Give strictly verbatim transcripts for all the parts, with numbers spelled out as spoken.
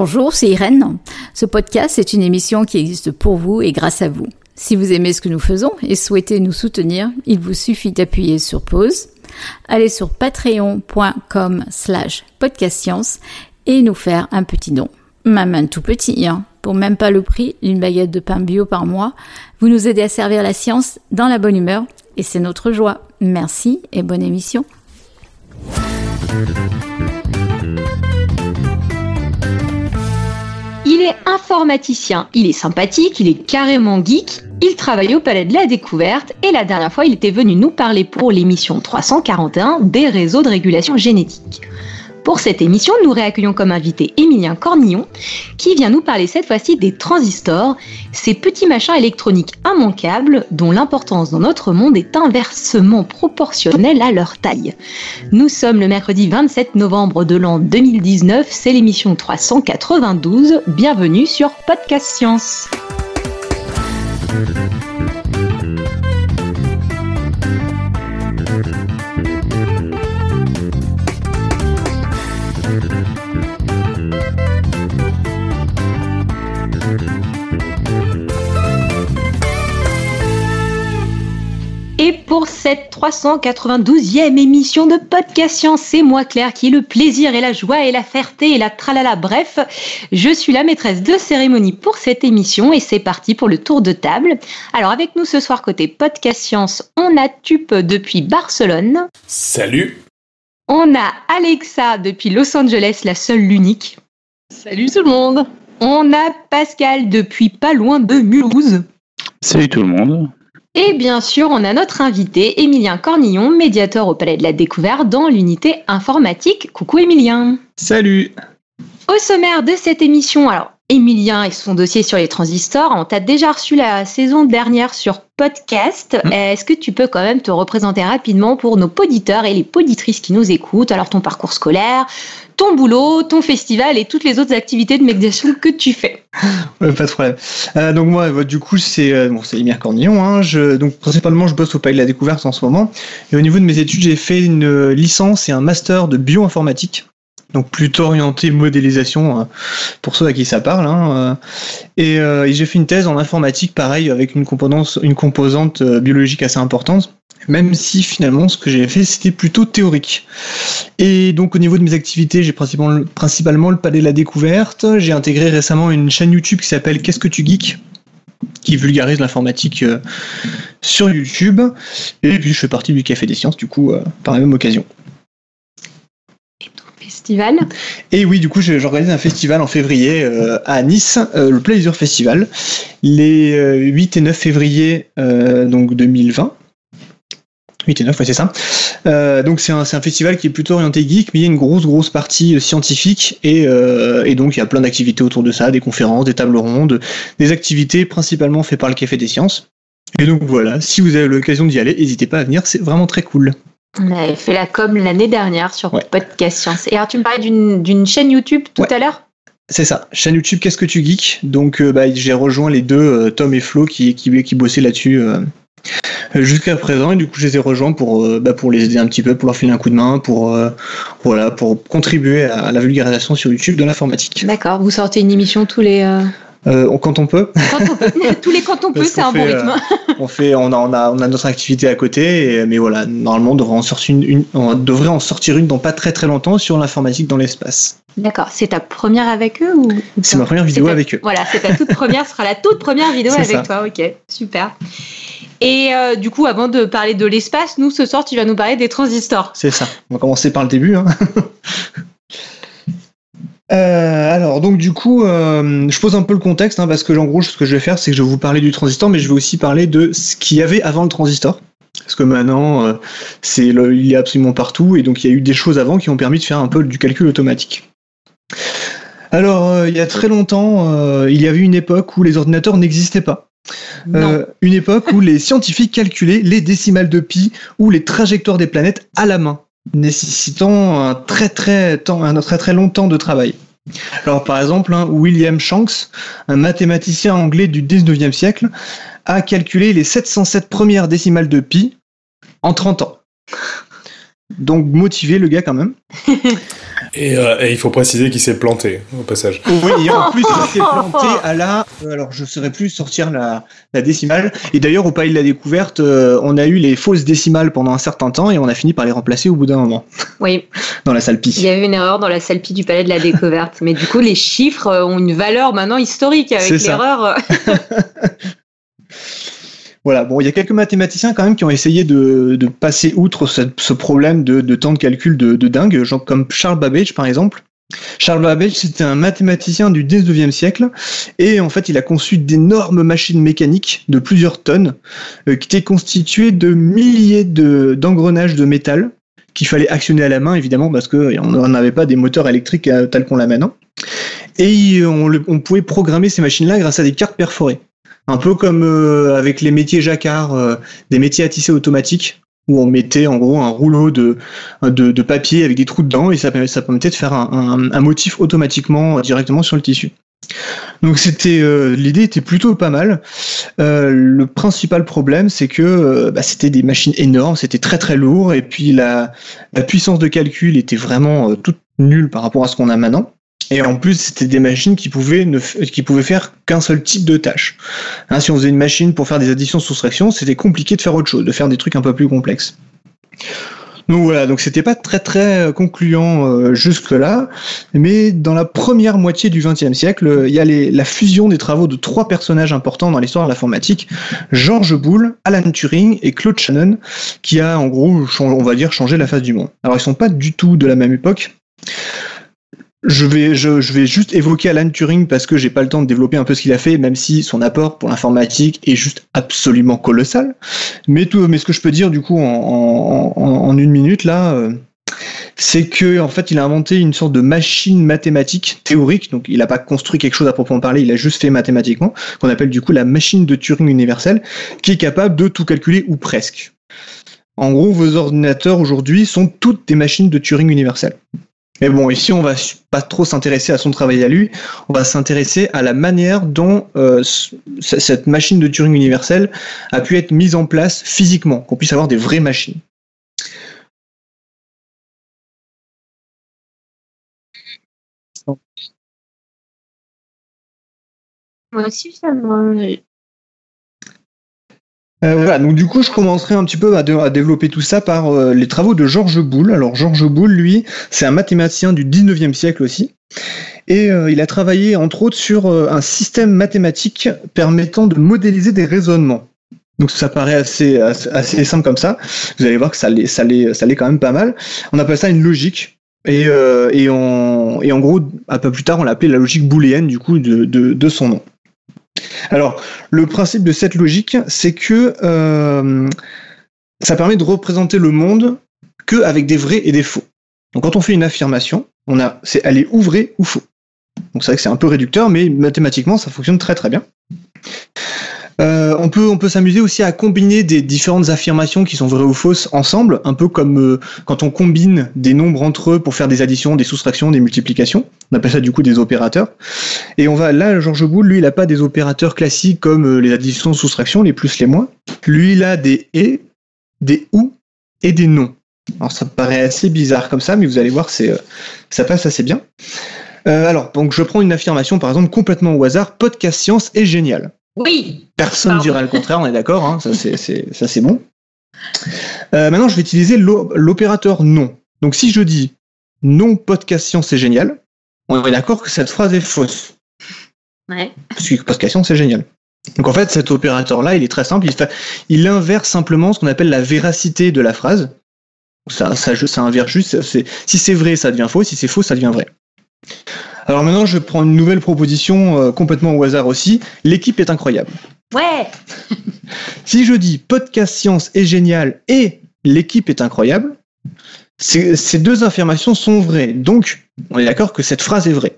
Bonjour, c'est Irène. Ce podcast est une émission qui existe pour vous et grâce à vous. Si vous aimez ce que nous faisons et souhaitez nous soutenir, il vous suffit d'appuyer sur pause, aller sur patreon.com slash podcastscience et nous faire un petit don. Même un tout petit, hein, pour même pas le prix d'une baguette de pain bio par mois. Vous nous aidez à servir la science dans la bonne humeur et c'est notre joie. Merci et bonne émission. Il est informaticien, il est sympathique, il est carrément geek, il travaille au Palais de la Découverte et la dernière fois il était venu nous parler pour l'émission trois cent quarante et un des réseaux de régulation génétique. Pour cette émission, nous réaccueillons comme invité Émilien Cornillon qui vient nous parler cette fois-ci des transistors, ces petits machins électroniques immanquables dont l'importance dans notre monde est inversement proportionnelle à leur taille. Nous sommes le mercredi vingt-sept novembre de l'an deux mille dix-neuf, c'est l'émission trois cent quatre-vingt-douze, bienvenue sur Podcast Science. Et pour cette trois cent quatre-vingt-douzième émission de Podcast Science, c'est moi Claire qui ai le plaisir et la joie et la fierté et la tralala. Bref, je suis la maîtresse de cérémonie pour cette émission et c'est parti pour le tour de table. Alors avec nous ce soir côté Podcast Science, on a Tup depuis Barcelone. Salut. On a Alexa depuis Los Angeles, la seule, l'unique. Salut tout le monde. On a Pascal depuis pas loin de Mulhouse. Salut tout le monde. Et bien sûr, on a notre invité, Émilien Cornillon, médiateur au Palais de la Découverte dans l'unité informatique. Coucou Émilien. Salut. Au sommaire de cette émission, alors Émilien et son dossier sur les transistors, on t'a déjà reçu la saison dernière sur podcast. Mmh. Est-ce que tu peux quand même te représenter rapidement pour nos poditeurs et les poditrices qui nous écoutent, alors ton parcours scolaire, ton boulot, ton festival et toutes les autres activités de médiation que tu fais. Ouais, pas de problème. Euh, donc moi, bah, du coup, c'est euh, bon, c'est Émilien Cornillon. Hein, je, donc principalement, je bosse au Palais de la Découverte en ce moment. Et au niveau de mes études, j'ai fait une licence et un master de bioinformatique. Donc plutôt orienté modélisation pour ceux à qui ça parle. Hein. Et, euh, et j'ai fait une thèse en informatique, pareil, avec une composante, une composante biologique assez importante. Même si finalement ce que j'ai fait c'était plutôt théorique. Et donc au niveau de mes activités, j'ai principalement, principalement le Palais de la Découverte. J'ai intégré récemment une chaîne YouTube qui s'appelle Qu'est-ce que tu geek, qui vulgarise l'informatique euh, sur YouTube. Et puis je fais partie du Café des Sciences, du coup, euh, par la même occasion. Festival. Et oui, du coup, j'organise un festival en février euh, à Nice, euh, le Pleasure Festival, les euh, huit et neuf février euh, donc deux mille vingt. huit et neuf, ouais, c'est ça. Euh, donc c'est un, c'est un festival qui est plutôt orienté geek, mais il y a une grosse, grosse partie scientifique, et, euh, et donc il y a plein d'activités autour de ça, des conférences, des tables rondes, des activités principalement faites par le Café des Sciences. Et donc voilà, si vous avez l'occasion d'y aller, n'hésitez pas à venir, c'est vraiment très cool. On avait fait la com l'année dernière sur ouais. Podcast Science. Et alors, tu me parlais d'une, d'une chaîne YouTube tout ouais. à l'heure ? C'est ça, chaîne YouTube Qu'est-ce que tu geek ? Donc, euh, bah, j'ai rejoint les deux, euh, Tom et Flo, qui, qui, qui bossaient là-dessus euh, jusqu'à présent. Et du coup, je les ai rejoints pour, euh, bah, pour les aider un petit peu, pour leur filer un coup de main, pour, euh, voilà, pour contribuer à la vulgarisation sur YouTube de l'informatique. D'accord, vous sortez une émission tous les... Euh... Euh, quand on peut. Quand on peut. Tous les quand on peut, c'est un fait, bon rythme. Euh, on fait, on a, on a, on a notre activité à côté, et, mais voilà, normalement, on devrait en sortir une, une, on devrait en sortir une dans pas très très longtemps sur l'informatique dans l'espace. D'accord. C'est ta première avec eux ou c'est ma première vidéo ta... avec eux. Voilà, c'est ta toute première, sera la toute première vidéo c'est avec ça. Toi. Ok, super. Et euh, du coup, avant de parler de l'espace, nous ce soir, tu vas nous parler des transistors. C'est ça. On va commencer par le début. Hein. Euh, alors donc du coup euh, je pose un peu le contexte hein, parce que en gros ce que je vais faire c'est que je vais vous parler du transistor mais je vais aussi parler de ce qu'il y avait avant le transistor parce que maintenant euh, c'est le, il est absolument partout et donc il y a eu des choses avant qui ont permis de faire un peu du calcul automatique. Alors euh, il y a très longtemps euh, il y avait une époque où les ordinateurs n'existaient pas. Euh, une époque où les scientifiques calculaient les décimales de pi ou les trajectoires des planètes à la main, nécessitant un très très, temps, un très très long temps de travail. Alors par exemple, hein, William Shanks, un mathématicien anglais du dix-neuvième siècle, a calculé les sept cent sept premières décimales de pi en trente ans. Donc motivé le gars quand même. Et, euh, et il faut préciser qu'il s'est planté, au passage. Oui, et en plus, il s'est planté à la... Alors, je ne saurais plus sortir la, la décimale. Et d'ailleurs, au Palais de la Découverte, euh, on a eu les fausses décimales pendant un certain temps et on a fini par les remplacer au bout d'un moment. Oui. Dans la salle Pi. Il y avait une erreur dans la salle Pi du Palais de la Découverte. Mais du coup, les chiffres ont une valeur maintenant historique avec l'erreur. Voilà, bon, il y a quelques mathématiciens quand même qui ont essayé de, de passer outre ce, ce problème de, de temps de calcul de, de dingue, genre comme Charles Babbage par exemple. Charles Babbage, c'était un mathématicien du dix-neuvième siècle et en fait il a conçu d'énormes machines mécaniques de plusieurs tonnes euh, qui étaient constituées de milliers de, d'engrenages de métal qu'il fallait actionner à la main évidemment parce qu'on n'avait pas des moteurs électriques euh, tels qu'on l'a maintenant. Et on, le, on pouvait programmer ces machines-là grâce à des cartes perforées. Un peu comme euh, avec les métiers jacquard, euh, des métiers à tisser automatiques, où on mettait en gros un rouleau de, de, de papier avec des trous dedans et ça, ça permettait de faire un, un, un motif automatiquement directement sur le tissu. Donc c'était euh, l'idée était plutôt pas mal. Euh, le principal problème, c'est que euh, bah, c'était des machines énormes, c'était très très lourd et puis la, la puissance de calcul était vraiment euh, toute nulle par rapport à ce qu'on a maintenant. Et en plus, c'était des machines qui pouvaient ne f... qui pouvaient faire qu'un seul type de tâche. Hein, si on faisait une machine pour faire des additions, soustractions, c'était compliqué de faire autre chose, de faire des trucs un peu plus complexes. Donc voilà, donc c'était pas très très concluant euh, jusque-là, mais dans la première moitié du vingtième siècle, il euh, y a les, la fusion des travaux de trois personnages importants dans l'histoire de l'informatique, George Boole, Alan Turing et Claude Shannon, qui a en gros, on va dire, changé la face du monde. Alors ils sont pas du tout de la même époque. Je vais, je, je vais juste évoquer Alan Turing parce que j'ai pas le temps de développer un peu ce qu'il a fait, même si son apport pour l'informatique est juste absolument colossal. Mais tout, mais ce que je peux dire du coup en, en, en une minute là, euh, c'est que en fait il a inventé une sorte de machine mathématique théorique. Donc il a pas construit quelque chose à proprement parler, il a juste fait mathématiquement, qu'on appelle du coup la machine de Turing universelle, qui est capable de tout calculer ou presque. En gros, vos ordinateurs aujourd'hui sont toutes des machines de Turing universelle. Mais bon, ici, on va pas trop s'intéresser à son travail à lui, on va s'intéresser à la manière dont euh, c- cette machine de Turing universelle a pu être mise en place physiquement, qu'on puisse avoir des vraies machines. Moi aussi, ça me... Euh, voilà, donc du coup je commencerai un petit peu à, de, à développer tout ça par euh, les travaux de George Boole. Alors George Boole, lui, c'est un mathématicien du dix-neuvième siècle aussi, et euh, il a travaillé entre autres sur euh, un système mathématique permettant de modéliser des raisonnements. Donc ça paraît assez, assez, assez simple comme ça, vous allez voir que ça l'est, ça l'est, ça l'est quand même pas mal. On appelle ça une logique. Et, euh, et, on, et en gros, un peu plus tard, on l'a appelé la logique booléenne du coup de, de, de son nom. Alors, le principe de cette logique, c'est que euh, ça permet de représenter le monde qu'avec des vrais et des faux. Donc, quand on fait une affirmation, on a, c'est elle est ou vrai ou faux. Donc, c'est vrai que c'est un peu réducteur, mais mathématiquement, ça fonctionne très très bien. Euh, on peut, on peut s'amuser aussi à combiner des différentes affirmations qui sont vraies ou fausses ensemble, un peu comme euh, quand on combine des nombres entre eux pour faire des additions, des soustractions, des multiplications. On appelle ça du coup des opérateurs. Et on va là, George Boole, lui, il a pas des opérateurs classiques comme euh, les additions, soustractions, les plus, les moins. Lui, il a des et, des ou et des non. Alors ça paraît assez bizarre comme ça, mais vous allez voir, c'est, euh, ça passe assez bien. Euh, alors donc je prends une affirmation par exemple complètement au hasard. Podcast Science est génial. Oui. Personne ne dira le contraire, on est d'accord, hein, ça, c'est, c'est, ça c'est bon. Euh, maintenant, je vais utiliser l'o- l'opérateur non. Donc si je dis non, podcast science c'est génial, on est d'accord que cette phrase est fausse. Ouais. Parce que podcast science c'est génial. Donc en fait, cet opérateur-là, il est très simple, il, fa- il inverse simplement ce qu'on appelle la véracité de la phrase. Ça, ça, ça inverse juste, c'est, c'est, si c'est vrai, ça devient faux, si c'est faux, ça devient vrai. Alors maintenant, je prends une nouvelle proposition euh, complètement au hasard aussi. L'équipe est incroyable. Ouais. Si je dis Podcast Science est génial et l'équipe est incroyable, c'est, ces deux affirmations sont vraies. Donc, on est d'accord que cette phrase est vraie.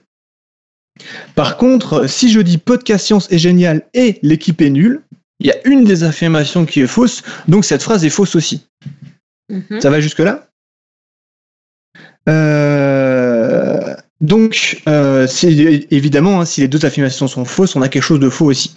Par contre, si je dis Podcast Science est génial et l'équipe est nulle, il y a une des affirmations qui est fausse, donc cette phrase est fausse aussi. Mm-hmm. Ça va jusque-là ? Euh... Donc, euh, si, évidemment, hein, si les deux affirmations sont fausses, on a quelque chose de faux aussi.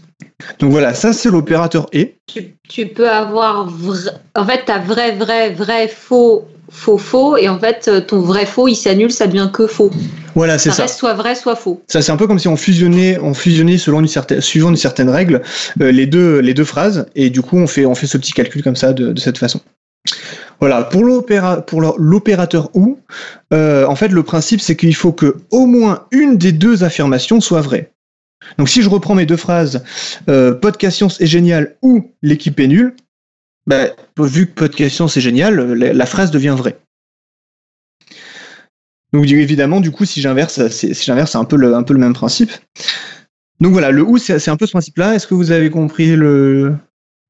Donc voilà, ça c'est l'opérateur et. Tu, tu peux avoir, vra... en fait, t'as vrai, vrai, vrai, faux, faux faux, et en fait ton vrai faux il s'annule, ça devient que faux. Voilà, c'est ça. Ça reste soit vrai soit faux. Ça, c'est un peu comme si on fusionnait, on fusionnait selon une certaine, suivant une certaine règle, euh, les deux, les deux phrases, et du coup on fait, on fait ce petit calcul comme ça de, de cette façon. Voilà, pour l'opéra, pour l'opérateur ou, euh, en fait le principe c'est qu'il faut que au moins une des deux affirmations soit vraie. Donc si je reprends mes deux phrases, euh, Podcast Science est génial ou l'équipe est nulle, bah, vu que Podcast Science est génial, la, la phrase devient vraie. Donc évidemment, du coup, si j'inverse, c'est, si j'inverse, c'est un peu le, un peu le même principe. Donc voilà, le ou, c'est, c'est un peu ce principe-là. Est-ce que vous avez compris le...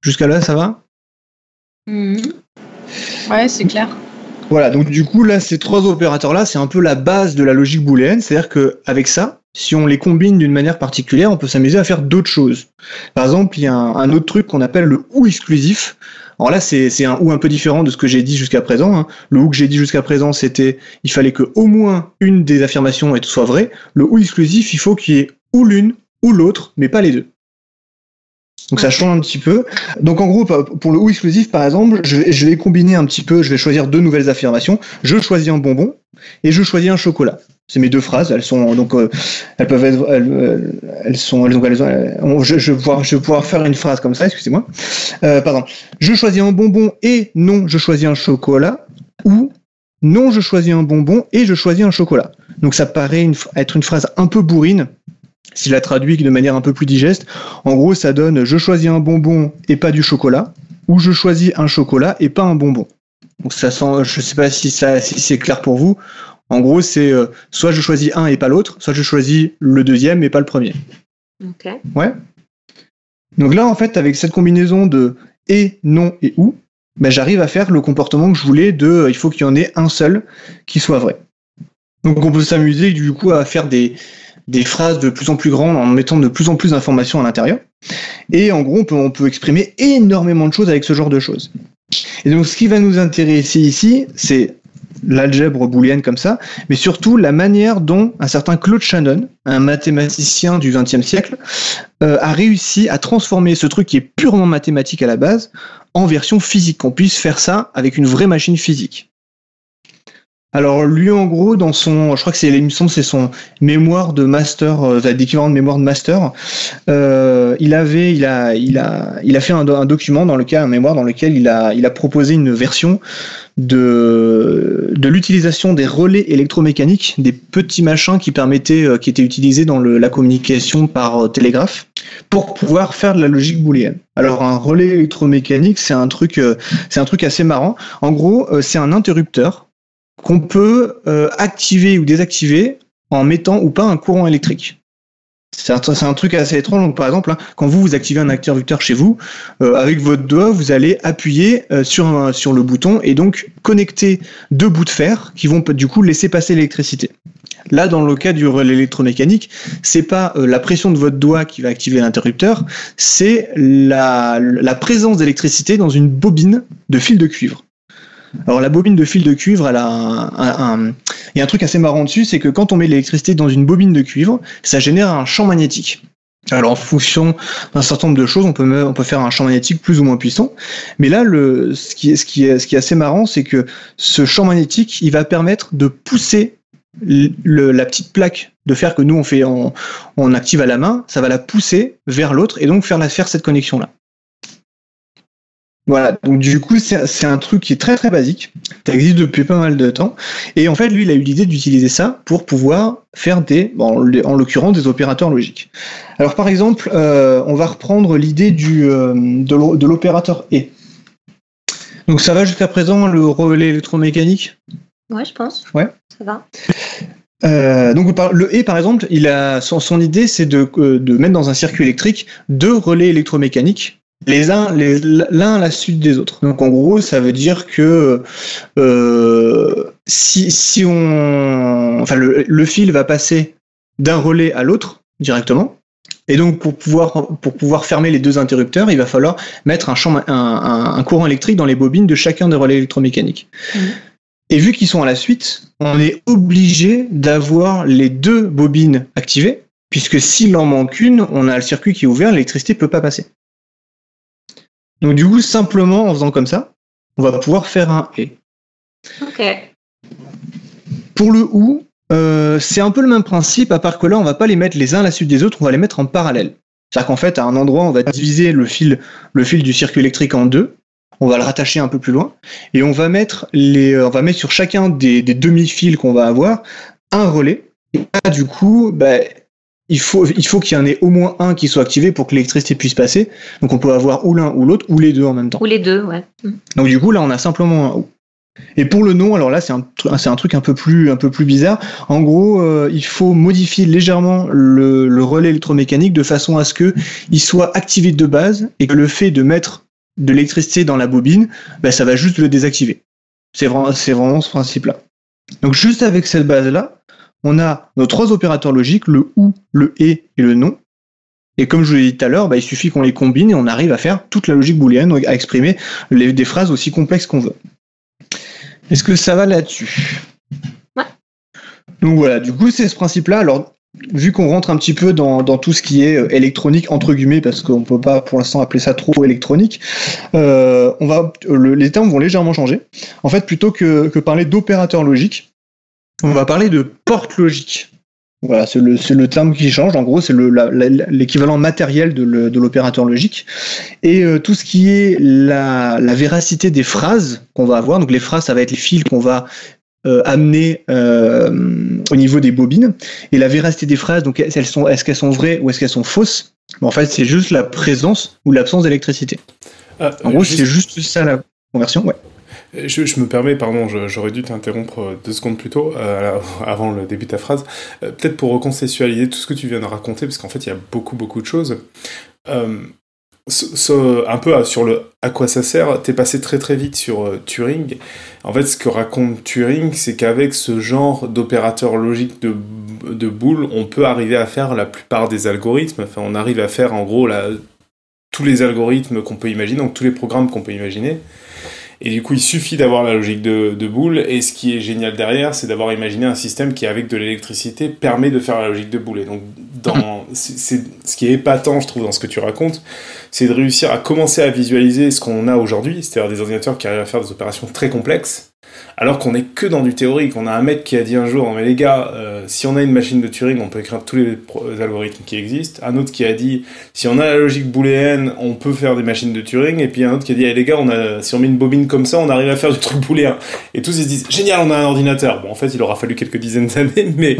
Jusqu'à là, ça va ? Mmh. Ouais, c'est clair. Voilà, donc du coup, là, ces trois opérateurs-là, c'est un peu la base de la logique booléenne. C'est-à-dire qu'avec ça, si on les combine d'une manière particulière, on peut s'amuser à faire d'autres choses. Par exemple, il y a un, un autre truc qu'on appelle le ou exclusif. Alors là, c'est, c'est un ou un peu différent de ce que j'ai dit jusqu'à présent, hein. Le ou que j'ai dit jusqu'à présent, c'était il fallait que au moins une des affirmations soit vraie. Le ou exclusif, il faut qu'il y ait ou l'une ou l'autre, mais pas les deux. Donc ça change un petit peu. Donc en gros, pour le ou exclusif, par exemple, je vais, je vais combiner un petit peu, je vais choisir deux nouvelles affirmations. Je choisis un bonbon et je choisis un chocolat. C'est mes deux phrases, elles sont donc euh, elles peuvent être elles, elles sont elles, donc, elles, elles, je je vais pouvoir je vais pouvoir faire une phrase comme ça, excusez-moi. Euh, pardon. Je choisis un bonbon et non, je choisis un chocolat, ou non, je choisis un bonbon et je choisis un chocolat. Donc ça paraît une, être une phrase un peu bourrine. Si je la traduis de manière un peu plus digeste, en gros ça donne je choisis un bonbon et pas du chocolat, ou je choisis un chocolat et pas un bonbon. Donc ça sent, je sais pas si ça si c'est clair pour vous. En gros, c'est euh, soit je choisis un et pas l'autre, soit je choisis le deuxième et pas le premier. Ok. Ouais. Donc là, en fait, avec cette combinaison de et, non et ou, ben, j'arrive à faire le comportement que je voulais de euh, il faut qu'il y en ait un seul qui soit vrai. Donc on peut s'amuser du coup à faire des, des phrases de plus en plus grandes en mettant de plus en plus d'informations à l'intérieur. Et en gros, on peut, on peut exprimer énormément de choses avec ce genre de choses. Et donc ce qui va nous intéresser ici, c'est l'algèbre booléenne comme ça, mais surtout la manière dont un certain Claude Shannon, un mathématicien du vingtième siècle, euh, a réussi à transformer ce truc qui est purement mathématique à la base en version physique, qu'on puisse faire ça avec une vraie machine physique. Alors lui, en gros, dans son, je crois que c'est, il me semble, c'est son mémoire de master, euh, l'équivalent de mémoire de master, euh, il avait, il a, il a, il a fait un, un document dans lequel, un mémoire dans lequel il a, il a proposé une version de, de l'utilisation des relais électromécaniques, des petits machins qui permettaient, euh, qui étaient utilisés dans le, la communication par euh, télégraphe, pour pouvoir faire de la logique booléenne. Alors un relais électromécanique, c'est un truc, euh, c'est un truc assez marrant. En gros, euh, c'est un interrupteur qu'on peut euh, activer ou désactiver en mettant ou pas un courant électrique. C'est un, c'est un truc assez étrange. Donc, par exemple, hein, quand vous, vous activez un interrupteur chez vous, euh, avec votre doigt, vous allez appuyer euh, sur, un, sur le bouton et donc connecter deux bouts de fer qui vont du coup laisser passer l'électricité. Là, dans le cas du relais électromécanique, c'est pas euh, la pression de votre doigt qui va activer l'interrupteur, c'est la, la présence d'électricité dans une bobine de fil de cuivre. Alors la bobine de fil de cuivre, elle a un, un, un... il y a un truc assez marrant dessus, c'est que quand on met de l'électricité dans une bobine de cuivre, ça génère un champ magnétique. Alors en fonction d'un certain nombre de choses, on peut, me... on peut faire un champ magnétique plus ou moins puissant. Mais là, le... ce, qui est, ce, qui est, ce qui est assez marrant, c'est que ce champ magnétique, il va permettre de pousser le, la petite plaque de fer que nous on fait, on, on active à la main, ça va la pousser vers l'autre et donc faire, la... faire cette connexion-là. Voilà, donc du coup, c'est, c'est un truc qui est très très basique, ça existe depuis pas mal de temps, et en fait, lui, il a eu l'idée d'utiliser ça pour pouvoir faire des, bon, en l'occurrence, des opérateurs logiques. Alors par exemple, euh, on va reprendre l'idée du, euh, de, de l'opérateur et. Donc ça va jusqu'à présent, le relais électromécanique ? Ouais, je pense. Ouais. Ça va. Euh, donc le et, par exemple, il a, son, son idée, c'est de, de mettre dans un circuit électrique deux relais électromécaniques, les uns les, l'un à la suite des autres. Donc en gros, ça veut dire que euh, si si on enfin le, le fil va passer d'un relais à l'autre directement, et donc pour pouvoir pour pouvoir fermer les deux interrupteurs, il va falloir mettre un champ un, un, un courant électrique dans les bobines de chacun des relais électromécaniques. Mmh. Et vu qu'ils sont à la suite, on est obligé d'avoir les deux bobines activées, puisque s'il en manque une, on a le circuit qui est ouvert, l'électricité peut pas passer. Donc du coup, simplement en faisant comme ça, on va pouvoir faire un et. Ok. Pour le ou, euh, c'est un peu le même principe, à part que là, on va pas les mettre les uns à la suite des autres, on va les mettre en parallèle. C'est-à-dire qu'en fait, à un endroit, on va diviser le fil, le fil du circuit électrique en deux, on va le rattacher un peu plus loin, et on va mettre, les, on va mettre sur chacun des, des demi-fils qu'on va avoir un relais. Et là, du coup, bah, il faut, il faut qu'il y en ait au moins un qui soit activé pour que l'électricité puisse passer. Donc, on peut avoir ou l'un ou l'autre, ou les deux en même temps. Ou les deux, ouais. Donc, du coup, là, on a simplement un ou. Et pour le non, alors là, c'est un, c'est un truc un peu plus, un peu plus bizarre. En gros, euh, il faut modifier légèrement le, le relais électromécanique de façon à ce que il soit activé de base et que le fait de mettre de l'électricité dans la bobine, bah, ça va juste le désactiver. C'est vraiment, c'est vraiment ce principe-là. Donc, juste avec cette base-là, on a nos trois opérateurs logiques, le ou, le et et le non. Et comme je vous l'ai dit tout à l'heure, bah, il suffit qu'on les combine et on arrive à faire toute la logique booléenne, à exprimer les, des phrases aussi complexes qu'on veut. Est-ce que ça va là-dessus? Ouais. Donc voilà, du coup, c'est ce principe-là. Alors, vu qu'on rentre un petit peu dans, dans tout ce qui est électronique, entre guillemets, parce qu'on ne peut pas pour l'instant appeler ça trop électronique, euh, on va, le, les termes vont légèrement changer. En fait, plutôt que, que parler d'opérateurs logiques, on va parler de porte logique. Voilà, c'est le, c'est le terme qui change. En gros, c'est le, la, la, l'équivalent matériel de, le, de l'opérateur logique. Et euh, tout ce qui est la, la véracité des phrases qu'on va avoir, donc les phrases, ça va être les fils qu'on va euh, amener euh, au niveau des bobines. Et la véracité des phrases, donc elles sont, est-ce qu'elles sont vraies ou est-ce qu'elles sont fausses? En fait, c'est juste la présence ou l'absence d'électricité. Ah, en gros, juste... c'est juste ça la conversion, ouais. Je, je me permets, pardon, je, j'aurais dû t'interrompre deux secondes plus tôt, euh, avant le début de ta phrase, euh, peut-être pour reconceptualiser tout ce que tu viens de raconter, parce qu'en fait, il y a beaucoup, beaucoup de choses. Euh, ce, ce, un peu sur le à quoi ça sert, t'es passé très, très vite sur euh, Turing. En fait, ce que raconte Turing, c'est qu'avec ce genre d'opérateur logique de, de boule, on peut arriver à faire la plupart des algorithmes. Enfin, on arrive à faire, en gros, la, tous les algorithmes qu'on peut imaginer, donc tous les programmes qu'on peut imaginer. Et du coup, il suffit d'avoir la logique de, de boule. Et ce qui est génial derrière, c'est d'avoir imaginé un système qui, avec de l'électricité, permet de faire la logique de boule. Et donc, dans, c'est, c'est, ce qui est épatant, je trouve, dans ce que tu racontes, c'est de réussir à commencer à visualiser ce qu'on a aujourd'hui, c'est-à-dire des ordinateurs qui arrivent à faire des opérations très complexes, alors qu'on n'est que dans du théorique. On a un mec qui a dit un jour, non mais les gars, euh, si on a une machine de Turing, on peut écrire tous les, pro- les algorithmes qui existent. Un autre qui a dit, si on a la logique booléenne, on peut faire des machines de Turing. Et puis un autre qui a dit, hey, les gars, on a, si on met une bobine comme ça, on arrive à faire du truc booléen. Et tous ils se disent, génial, on a un ordinateur. Bon, en fait, il aura fallu quelques dizaines d'années, mais,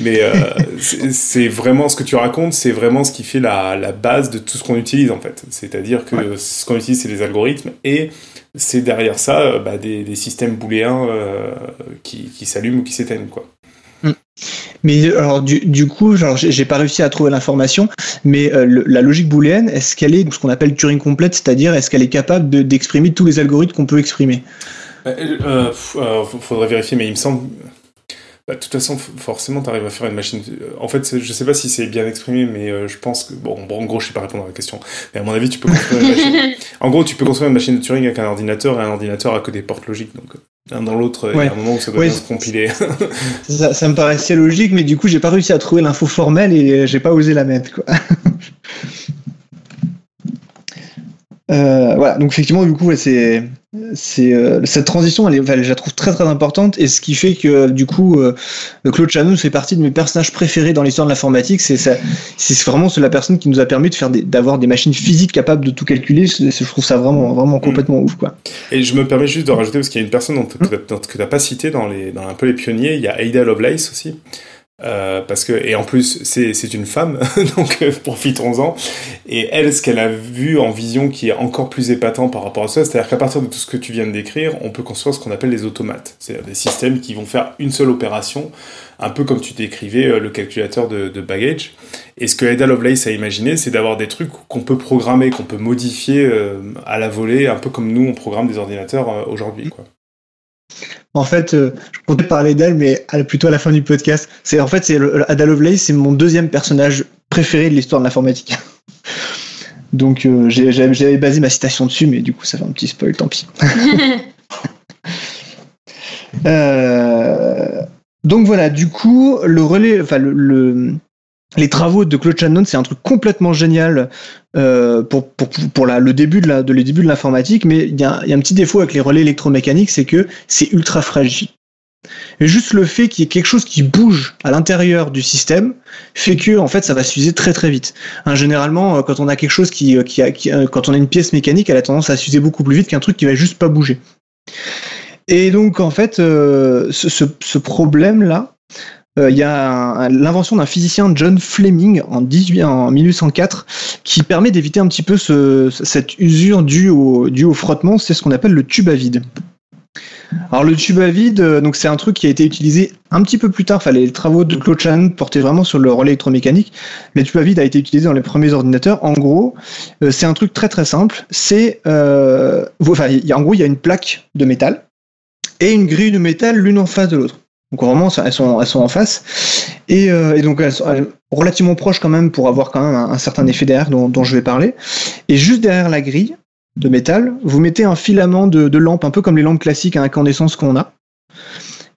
mais euh, c'est, c'est vraiment ce que tu racontes, c'est vraiment ce qui fait la, la base de tout ce qu'on utilise, en fait. C'est-à-dire que ouais. ce qu'on utilise, c'est des algorithmes et... c'est derrière ça bah, des, des systèmes booléens euh, qui, qui s'allument ou qui s'éteignent, quoi. Mais alors du, du coup, genre, j'ai, j'ai pas réussi à trouver l'information, mais euh, le, la logique booléenne, est-ce qu'elle est ce qu'on appelle Turing complète, c'est-à-dire est-ce qu'elle est capable de, d'exprimer tous les algorithmes qu'on peut exprimer? euh, euh, Faudrait vérifier, mais il me semble... Bah, de toute façon, forcément, t'arrives à faire une machine... En fait, je sais pas si c'est bien exprimé, mais euh, je pense que... Bon, bon, en gros, je sais pas répondre à la question. Mais à mon avis, tu peux construire une machine... En gros, tu peux construire une machine de Turing avec un ordinateur, et un ordinateur a que des portes logiques. Donc, l'un dans l'autre, ouais. Il y a un moment où ça doit ouais. se compiler. ça, ça me paraissait logique, mais du coup, j'ai pas réussi à trouver l'info formelle et j'ai pas osé la mettre, quoi. Euh, voilà, donc effectivement, du coup, c'est, c'est, euh, cette transition, elle est, elle, je la trouve très très importante, et ce qui fait que, du coup, euh, Claude Shannon fait partie de mes personnages préférés dans l'histoire de l'informatique. C'est, ça, c'est vraiment c'est la personne qui nous a permis de faire des, d'avoir des machines physiques capables de tout calculer. C'est, je trouve ça vraiment, vraiment complètement mmh. ouf, quoi. Et je me permets juste de rajouter, parce qu'il y a une personne dont, que tu n'as que pas cité dans, les, dans un peu les pionniers, il y a Ada Lovelace aussi. Euh, parce que, et en plus c'est, c'est une femme donc euh, profitons-en, et elle, ce qu'elle a vu en vision qui est encore plus épatant par rapport à ça, c'est-à-dire qu'à partir de tout ce que tu viens de décrire, on peut construire ce qu'on appelle les automates, c'est-à-dire des systèmes qui vont faire une seule opération, un peu comme tu décrivais euh, le calculateur de, de Babbage. Et ce que Ada Lovelace a imaginé, c'est d'avoir des trucs qu'on peut programmer, qu'on peut modifier euh, à la volée, un peu comme nous on programme des ordinateurs euh, aujourd'hui, quoi. En fait, euh, je comptais parler d'elle, mais plutôt à la fin du podcast. C'est, en fait, c'est le, Ada Lovelace, c'est mon deuxième personnage préféré de l'histoire de l'informatique. Donc, euh, j'ai, j'avais, j'avais basé ma citation dessus, mais du coup, ça fait un petit spoil, tant pis. euh, donc voilà, du coup, le relais, enfin le, le, les travaux de Claude Shannon, c'est un truc complètement génial euh, pour pour pour la, le début de la de le début de l'informatique, mais il y a il y a un petit défaut avec les relais électromécaniques, c'est que c'est ultra fragile. Et juste le fait qu'il y ait quelque chose qui bouge à l'intérieur du système fait que en fait ça va s'user très très vite. Hein, généralement, quand on a quelque chose qui qui, a, qui quand on a une pièce mécanique, elle a tendance à s'user beaucoup plus vite qu'un truc qui va juste pas bouger. Et donc en fait, euh, ce, ce ce problème là. Il y a un, l'invention d'un physicien John Fleming en, dix-huit, en dix-huit cent quatre qui permet d'éviter un petit peu ce, cette usure due au, due au frottement, c'est ce qu'on appelle le tube à vide. Alors le tube à vide, donc c'est un truc qui a été utilisé un petit peu plus tard, enfin, les travaux de Claude Shannon portaient vraiment sur le relais électromécanique, le tube à vide a été utilisé dans les premiers ordinateurs. En gros, c'est un truc très très simple, c'est, euh, enfin, il y a, en gros il y a une plaque de métal et une grille de métal l'une en face de l'autre. Donc vraiment, elles sont, elles sont en face. Et, euh, et donc, elles sont relativement proches quand même pour avoir quand même un, un certain effet derrière dont, dont je vais parler. Et juste derrière la grille de métal, vous mettez un filament de, de lampe, un peu comme les lampes classiques à incandescence qu'on a.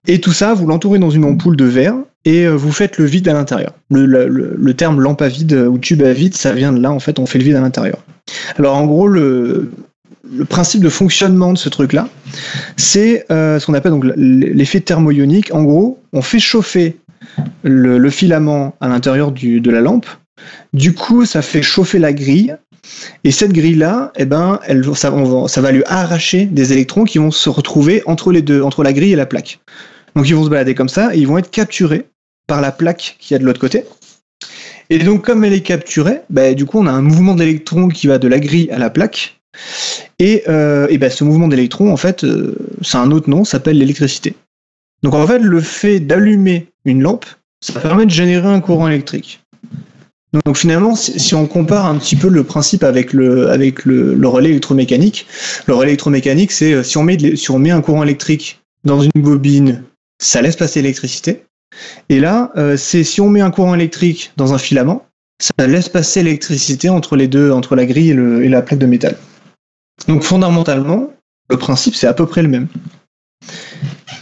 Et tout ça, vous l'entourez dans une ampoule de verre et vous faites le vide à l'intérieur. Le, le, le terme lampe à vide ou tube à vide, ça vient de là, en fait, on fait le vide à l'intérieur. Alors en gros, le... Le principe de fonctionnement de ce truc-là, c'est euh, ce qu'on appelle donc l'effet thermoionique. En gros, on fait chauffer le, le filament à l'intérieur du, de la lampe. Du coup, ça fait chauffer la grille. Et cette grille-là, eh ben, elle, ça, on va, ça va lui arracher des électrons qui vont se retrouver entre les deux, entre la grille et la plaque. Donc, ils vont se balader comme ça et ils vont être capturés par la plaque qu'il y a de l'autre côté. Et donc, comme elle est capturée, bah, du coup, on a un mouvement d'électrons qui va de la grille à la plaque. Et, euh, et ben ce mouvement d'électrons, en fait, euh, c'est un autre nom, ça s'appelle l'électricité. Donc en fait, le fait d'allumer une lampe, ça permet de générer un courant électrique. Donc, donc finalement, si, si on compare un petit peu le principe avec le avec le, le relais électromécanique, le relais électromécanique, c'est euh, si on met de, si on met un courant électrique dans une bobine, ça laisse passer l'électricité. Et là, euh, c'est si on met un courant électrique dans un filament, ça laisse passer l'électricité entre les deux, entre la grille et, le, et la plaque de métal. Donc fondamentalement, le principe, c'est à peu près le même.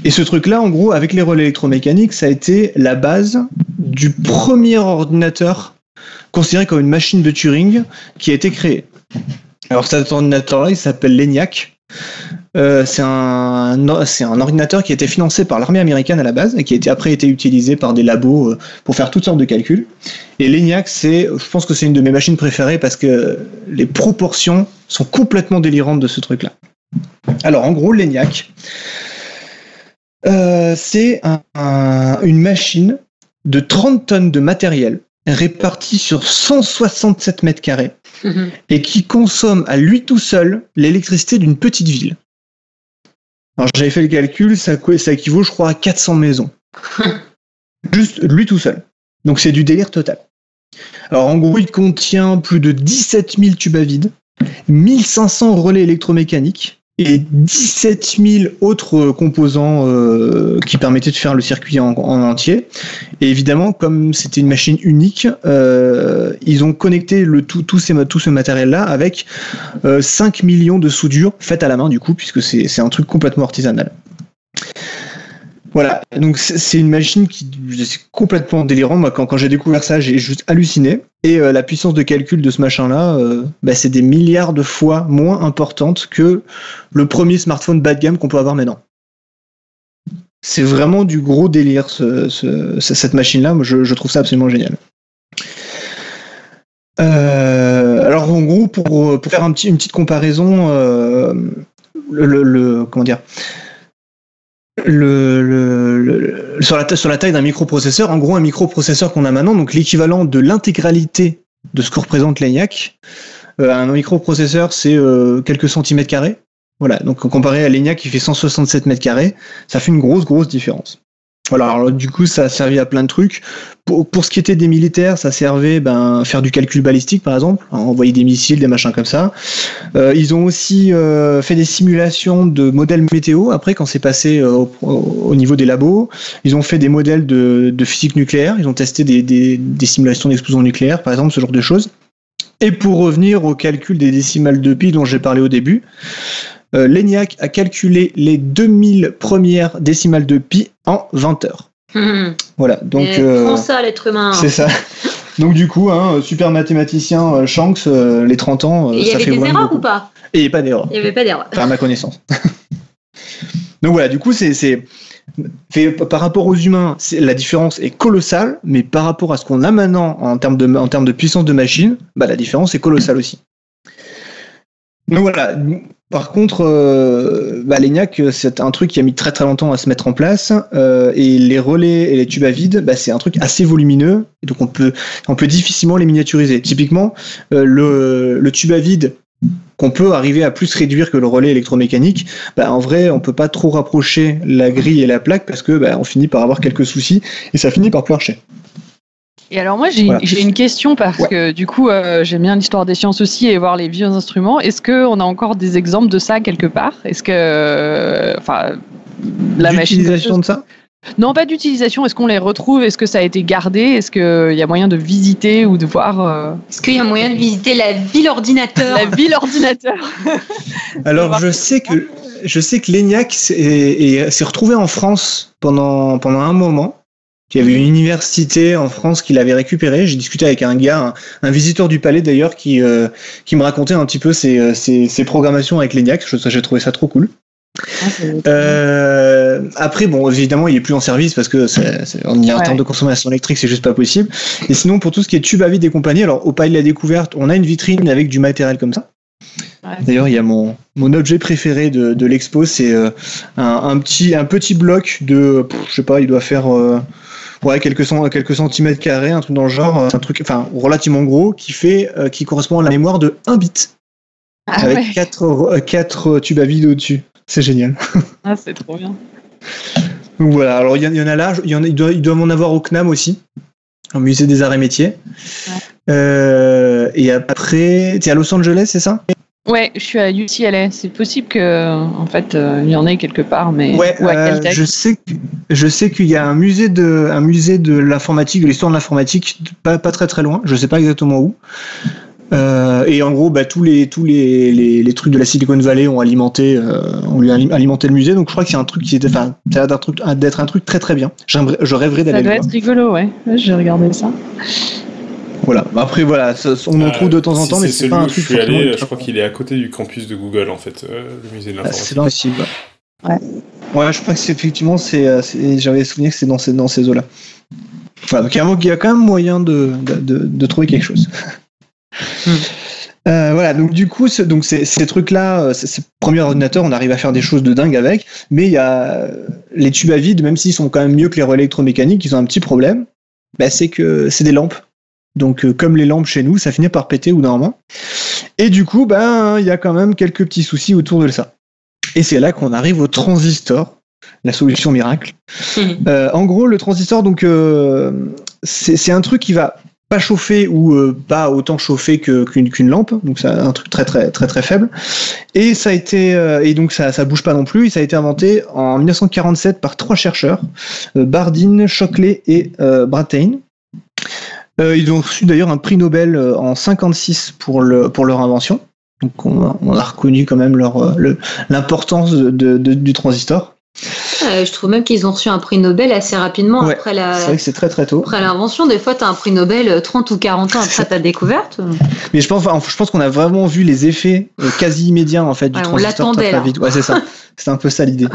Et ce truc-là, en gros, avec les relais électromécaniques, ça a été la base du premier ordinateur considéré comme une machine de Turing qui a été créé. Alors cet ordinateur-là, il s'appelle l'ENIAC. Euh, c'est, un, c'est un ordinateur qui a été financé par l'armée américaine à la base et qui a été, après été utilisé par des labos pour faire toutes sortes de calculs. Et l'ENIAC, c'est, je pense que c'est une de mes machines préférées parce que les proportions sont complètement délirantes de ce truc-là. Alors en gros, l'ENIAC, euh, c'est un, un, une machine de trente tonnes de matériel répartie sur cent soixante-sept mètres carrés mmh. et qui consomme à lui tout seul l'électricité d'une petite ville. Alors j'avais fait le calcul, ça, ça équivaut je crois à quatre cents maisons. Juste lui tout seul. Donc c'est du délire total. Alors en gros il contient plus de dix-sept mille tubes à vide, mille cinq cents relais électromécaniques et dix-sept mille autres composants euh, qui permettaient de faire le circuit en, en entier. Et évidemment, comme c'était une machine unique, euh, ils ont connecté le tout, tout, ces, tout ce matériel-là avec euh, cinq millions de soudures faites à la main, du coup, puisque c'est, c'est un truc complètement artisanal. Voilà, donc c'est une machine qui c'est complètement délirant. Moi, quand, quand j'ai découvert ça, j'ai juste halluciné. Et euh, la puissance de calcul de ce machin-là, euh, bah, c'est des milliards de fois moins importante que le premier smartphone bas de gamme qu'on peut avoir maintenant. C'est vraiment du gros délire, ce, ce, cette machine-là. Moi, je, je trouve ça absolument génial. Euh, alors, en gros, pour, pour faire un petit, une petite comparaison, euh, le, le, le comment dire Le, le, le, sur, la, sur la taille d'un microprocesseur, en gros un microprocesseur qu'on a maintenant, donc l'équivalent de l'intégralité de ce que représente l'ENIAC. Euh, un microprocesseur, c'est euh, quelques centimètres carrés. Voilà, donc comparé à l'ENIAC qui fait cent soixante-sept mètres carrés, ça fait une grosse grosse différence. Voilà, alors du coup ça a servi à plein de trucs. Pour, pour ce qui était des militaires, ça servait ben faire du calcul balistique par exemple, hein, envoyer des missiles, des machins comme ça. Euh, ils ont aussi euh, fait des simulations de modèles météo. Après, quand c'est passé euh, au, au niveau des labos, ils ont fait des modèles de, de physique nucléaire. Ils ont testé des, des, des simulations d'explosion nucléaire, par exemple, ce genre de choses. Et pour revenir au calcul des décimales de pi dont j'ai parlé au début. Euh, l'ENIAC a calculé les deux mille premières décimales de pi en vingt heures. Mmh. Voilà, donc. Euh, prends ça, l'être humain. C'est ça. Donc du coup, hein, super mathématicien Shanks, euh, les trente ans, euh, ça fait loin. Il y avait des erreurs beaucoup. Ou pas? Et il n'y avait pas d'erreurs. Il n'y avait pas d'erreurs. Enfin, à ma connaissance. Donc voilà, du coup, c'est, c'est fait, par rapport aux humains, c'est, la différence est colossale, mais par rapport à ce qu'on a maintenant en termes de, en termes de puissance de machine, bah, la différence est colossale aussi. Donc voilà. Par contre, euh, bah, l'ENIAC, c'est un truc qui a mis très très longtemps à se mettre en place, euh, et les relais et les tubes à vide, bah, c'est un truc assez volumineux, et donc on peut on peut difficilement les miniaturiser. Typiquement, euh, le le tube à vide qu'on peut arriver à plus réduire que le relais électromécanique, bah, en vrai, on peut pas trop rapprocher la grille et la plaque parce que bah, on finit par avoir quelques soucis et ça finit par plancher. Et alors moi j'ai, voilà. j'ai une question parce ouais. que du coup euh, j'aime bien l'histoire des sciences aussi et voir les vieux instruments. Est-ce qu'on a encore des exemples de ça quelque part ? Est-ce que enfin euh, la d'utilisation machine de ça ? Non, pas d'utilisation. Est-ce qu'on les retrouve ? Est-ce que ça a été gardé ? Est-ce qu'il y a moyen de visiter ou de voir euh... Est-ce qu'il y a moyen de visiter la ville ordinateur ? La ville ordinateur. Alors je sais que je sais que l'ENIAC s'est, s'est retrouvé en France pendant pendant un moment. Il y avait une université en France qui l'avait récupéré. J'ai discuté avec un gars, un, un visiteur du palais d'ailleurs, qui euh, qui me racontait un petit peu ses ses, ses programmations avec l'ENIAC. Je, j'ai trouvé ça trop cool. Ah, euh, après, bon, évidemment, il est plus en service parce que c'est, c'est, on y a ouais. un terme de consommation électrique, c'est juste pas possible. Et sinon, pour tout ce qui est tube à vide et compagnie, alors au palais de la découverte, on a une vitrine avec du matériel comme ça. Ouais. D'ailleurs, il y a mon mon objet préféré de de l'expo, c'est euh, un, un petit un petit bloc de, pff, je sais pas, il doit faire euh, Ouais, quelques, cent, quelques centimètres carrés, un truc dans le genre, c'est un truc, enfin, relativement gros, qui fait, euh, qui correspond à la mémoire de un bit. Ah avec ouais. quatre, quatre tubes à vide au-dessus. C'est génial. Ah, c'est trop bien. Donc voilà, alors il y, y en a là, il y en a, il doit, il doit en avoir au C N A M aussi, au Musée des Arts et Métiers. Ouais. Euh, et après, t'es à Los Angeles, c'est ça ? Ouais, je suis à U C L A. C'est possible que, en fait, euh, il y en ait quelque part, mais ouais, ou à Caltech. Euh, je sais, que, je sais qu'il y a un musée de, un musée de l'informatique, de l'histoire de l'informatique, pas, pas très très loin. Je sais pas exactement où. Euh, et en gros, bah tous les, tous les, les, les trucs de la Silicon Valley ont alimenté, euh, ont alimenté le musée. Donc je crois que c'est un truc qui est, enfin, ça a l'air d'un truc, d'être un truc très très bien. J'aimerais, je rêverais d'aller. Ça doit le être voir. Rigolo, ouais. J'ai regardé ça. Voilà. Après voilà, on en trouve de temps en temps, c'est, mais c'est, c'est pas un truc. Je suis allé, je crois qu'il est à côté du campus de Google en fait, euh, le musée de l'informatique. C'est possible. Ouais. Ouais, je crois que c'est effectivement, c'est, c'est j'avais souvenir que c'est dans ces dans ces eaux-là. Voilà, donc il y a quand même moyen de de, de, de trouver quelque chose. hmm. Euh, voilà, donc du coup, ce, donc ces, ces trucs-là, ces, ces premiers ordinateurs, on arrive à faire des choses de dingue avec, mais il y a les tubes à vide, même s'ils sont quand même mieux que les relais électromécaniques, ils ont un petit problème, bah, c'est que c'est des lampes. Donc euh, comme les lampes chez nous, ça finit par péter ou d'un moment. Et du coup, ben il y a quand même quelques petits soucis autour de ça. Et c'est là qu'on arrive au transistor, la solution miracle. Mmh. Euh, en gros, le transistor, donc euh, c'est, c'est un truc qui va pas chauffer ou euh, pas autant chauffer que, qu'une, qu'une lampe, donc c'est un truc très très très très faible. Et ça a été euh, et donc ça ça bouge pas non plus. Et ça a été inventé en dix-neuf cent quarante-sept par trois chercheurs, euh, Bardeen, Shockley et euh, Brattain. Euh, ils ont reçu d'ailleurs un prix Nobel euh, en cinquante-six pour, le, pour leur invention. Donc on a, on a reconnu quand même leur, euh, le, l'importance de, de, de, du transistor. Euh, je trouve même qu'ils ont reçu un prix Nobel assez rapidement ouais, après, la, c'est vrai que c'est très, très tôt. Après l'invention. Des fois, tu as un prix Nobel trente ou quarante ans après c'est ta découverte. Mais je pense, enfin, je pense qu'on a vraiment vu les effets euh, quasi immédiats en fait, du ouais, transistor. On l'attendait là. Ouais, c'est ça. C'était un peu ça l'idée.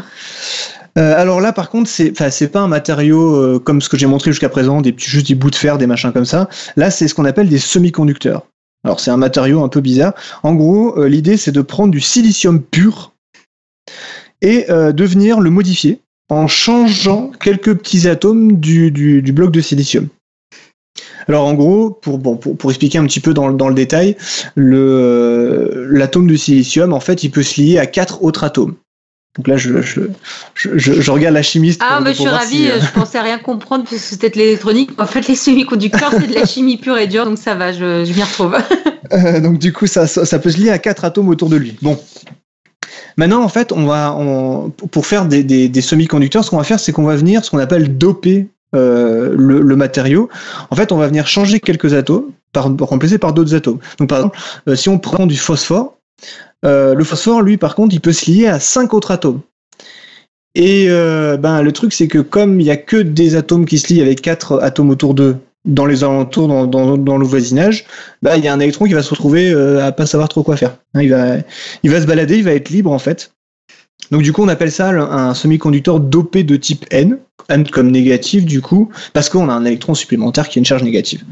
Euh, alors là, par contre, c'est, enfin, c'est pas un matériau euh, comme ce que j'ai montré jusqu'à présent, des petits, juste des bouts de fer, des machins comme ça. Là, c'est ce qu'on appelle des semi-conducteurs. Alors, c'est un matériau un peu bizarre. En gros, euh, l'idée, c'est de prendre du silicium pur et euh, de venir le modifier en changeant quelques petits atomes du, du, du bloc de silicium. Alors en gros, pour, bon, pour, pour expliquer un petit peu dans, dans le détail, le, l'atome de silicium, en fait, il peut se lier à quatre autres atomes. Donc là, je, je, je, je, je regarde la chimiste. Ah, mais je suis ravie, si, euh... je pensais à rien comprendre parce que c'était de l'électronique. En fait, les semi-conducteurs, c'est de la chimie pure et dure, donc ça va, je, je m'y retrouve. euh, donc du coup, ça, ça, ça peut se lier à quatre atomes autour de lui. Bon. Maintenant, en fait, on va, on, pour faire des, des, des semi-conducteurs, ce qu'on va faire, c'est qu'on va venir, ce qu'on appelle doper euh, le, le matériau. En fait, on va venir changer quelques atomes, par, remplacer par d'autres atomes. Donc par exemple, euh, si on prend du phosphore, Euh, le phosphore, lui, par contre, il peut se lier à cinq autres atomes. Et euh, ben, le truc, c'est que comme il n'y a que des atomes qui se lient avec quatre atomes autour d'eux, dans les alentours, dans, dans, dans le voisinage, bah, il y a un électron qui va se retrouver euh, à pas savoir trop quoi faire. Hein, il va, il va se balader, il va être libre en fait. Donc du coup, on appelle ça un semi-conducteur dopé de type N, N comme négatif du coup, parce qu'on a un électron supplémentaire qui a une charge négative.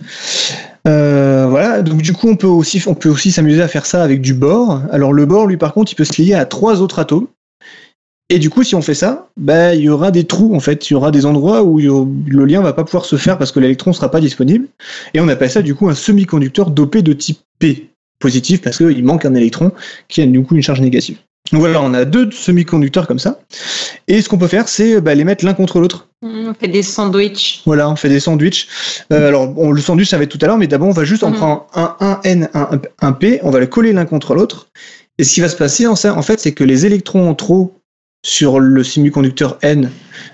Euh, voilà, donc du coup, on peut aussi, on peut aussi s'amuser à faire ça avec du bore. Alors le bore, lui, par contre, il peut se lier à trois autres atomes. Et du coup, si on fait ça, bah, il y aura des trous en fait, il y aura des endroits où le lien va pas pouvoir se faire parce que l'électron ne sera pas disponible. Et on appelle ça du coup un semi-conducteur dopé de type P, positif parce qu'il manque un électron qui a du coup une charge négative. Donc voilà, on a deux semi-conducteurs comme ça. Et ce qu'on peut faire, c'est bah, les mettre l'un contre l'autre. On fait des sandwichs. Voilà, on fait des sandwichs. Euh, alors, on, le sandwich, ça va être tout à l'heure, mais d'abord, on va juste en mm-hmm. prendre un, un N, un, un P, on va le coller l'un contre l'autre. Et ce qui va se passer, en fait, c'est que les électrons en trop sur le semi-conducteur N,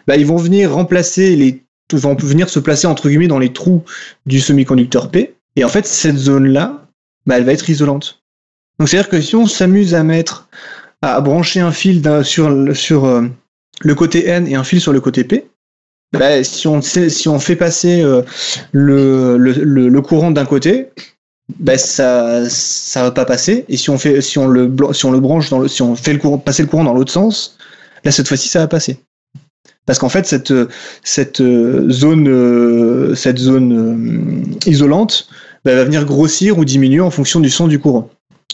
bah, ils vont venir remplacer les, vont venir se placer, entre guillemets, dans les trous du semi-conducteur P. Et en fait, cette zone-là, bah, elle va être isolante. Donc, c'est-à-dire que si on s'amuse à mettre... à brancher un fil d'un, sur, sur euh, le côté N et un fil sur le côté P, bah, si, on, si on fait passer euh, le, le, le courant d'un côté, bah, ça ne va pas passer. Et si on fait, si on le, si on le branche, dans le, si on fait le courant, passer le courant dans l'autre sens, là, cette fois-ci, ça va passer. Parce qu'en fait, cette, cette zone, euh, cette zone euh, isolante bah, va venir grossir ou diminuer en fonction du sens du courant.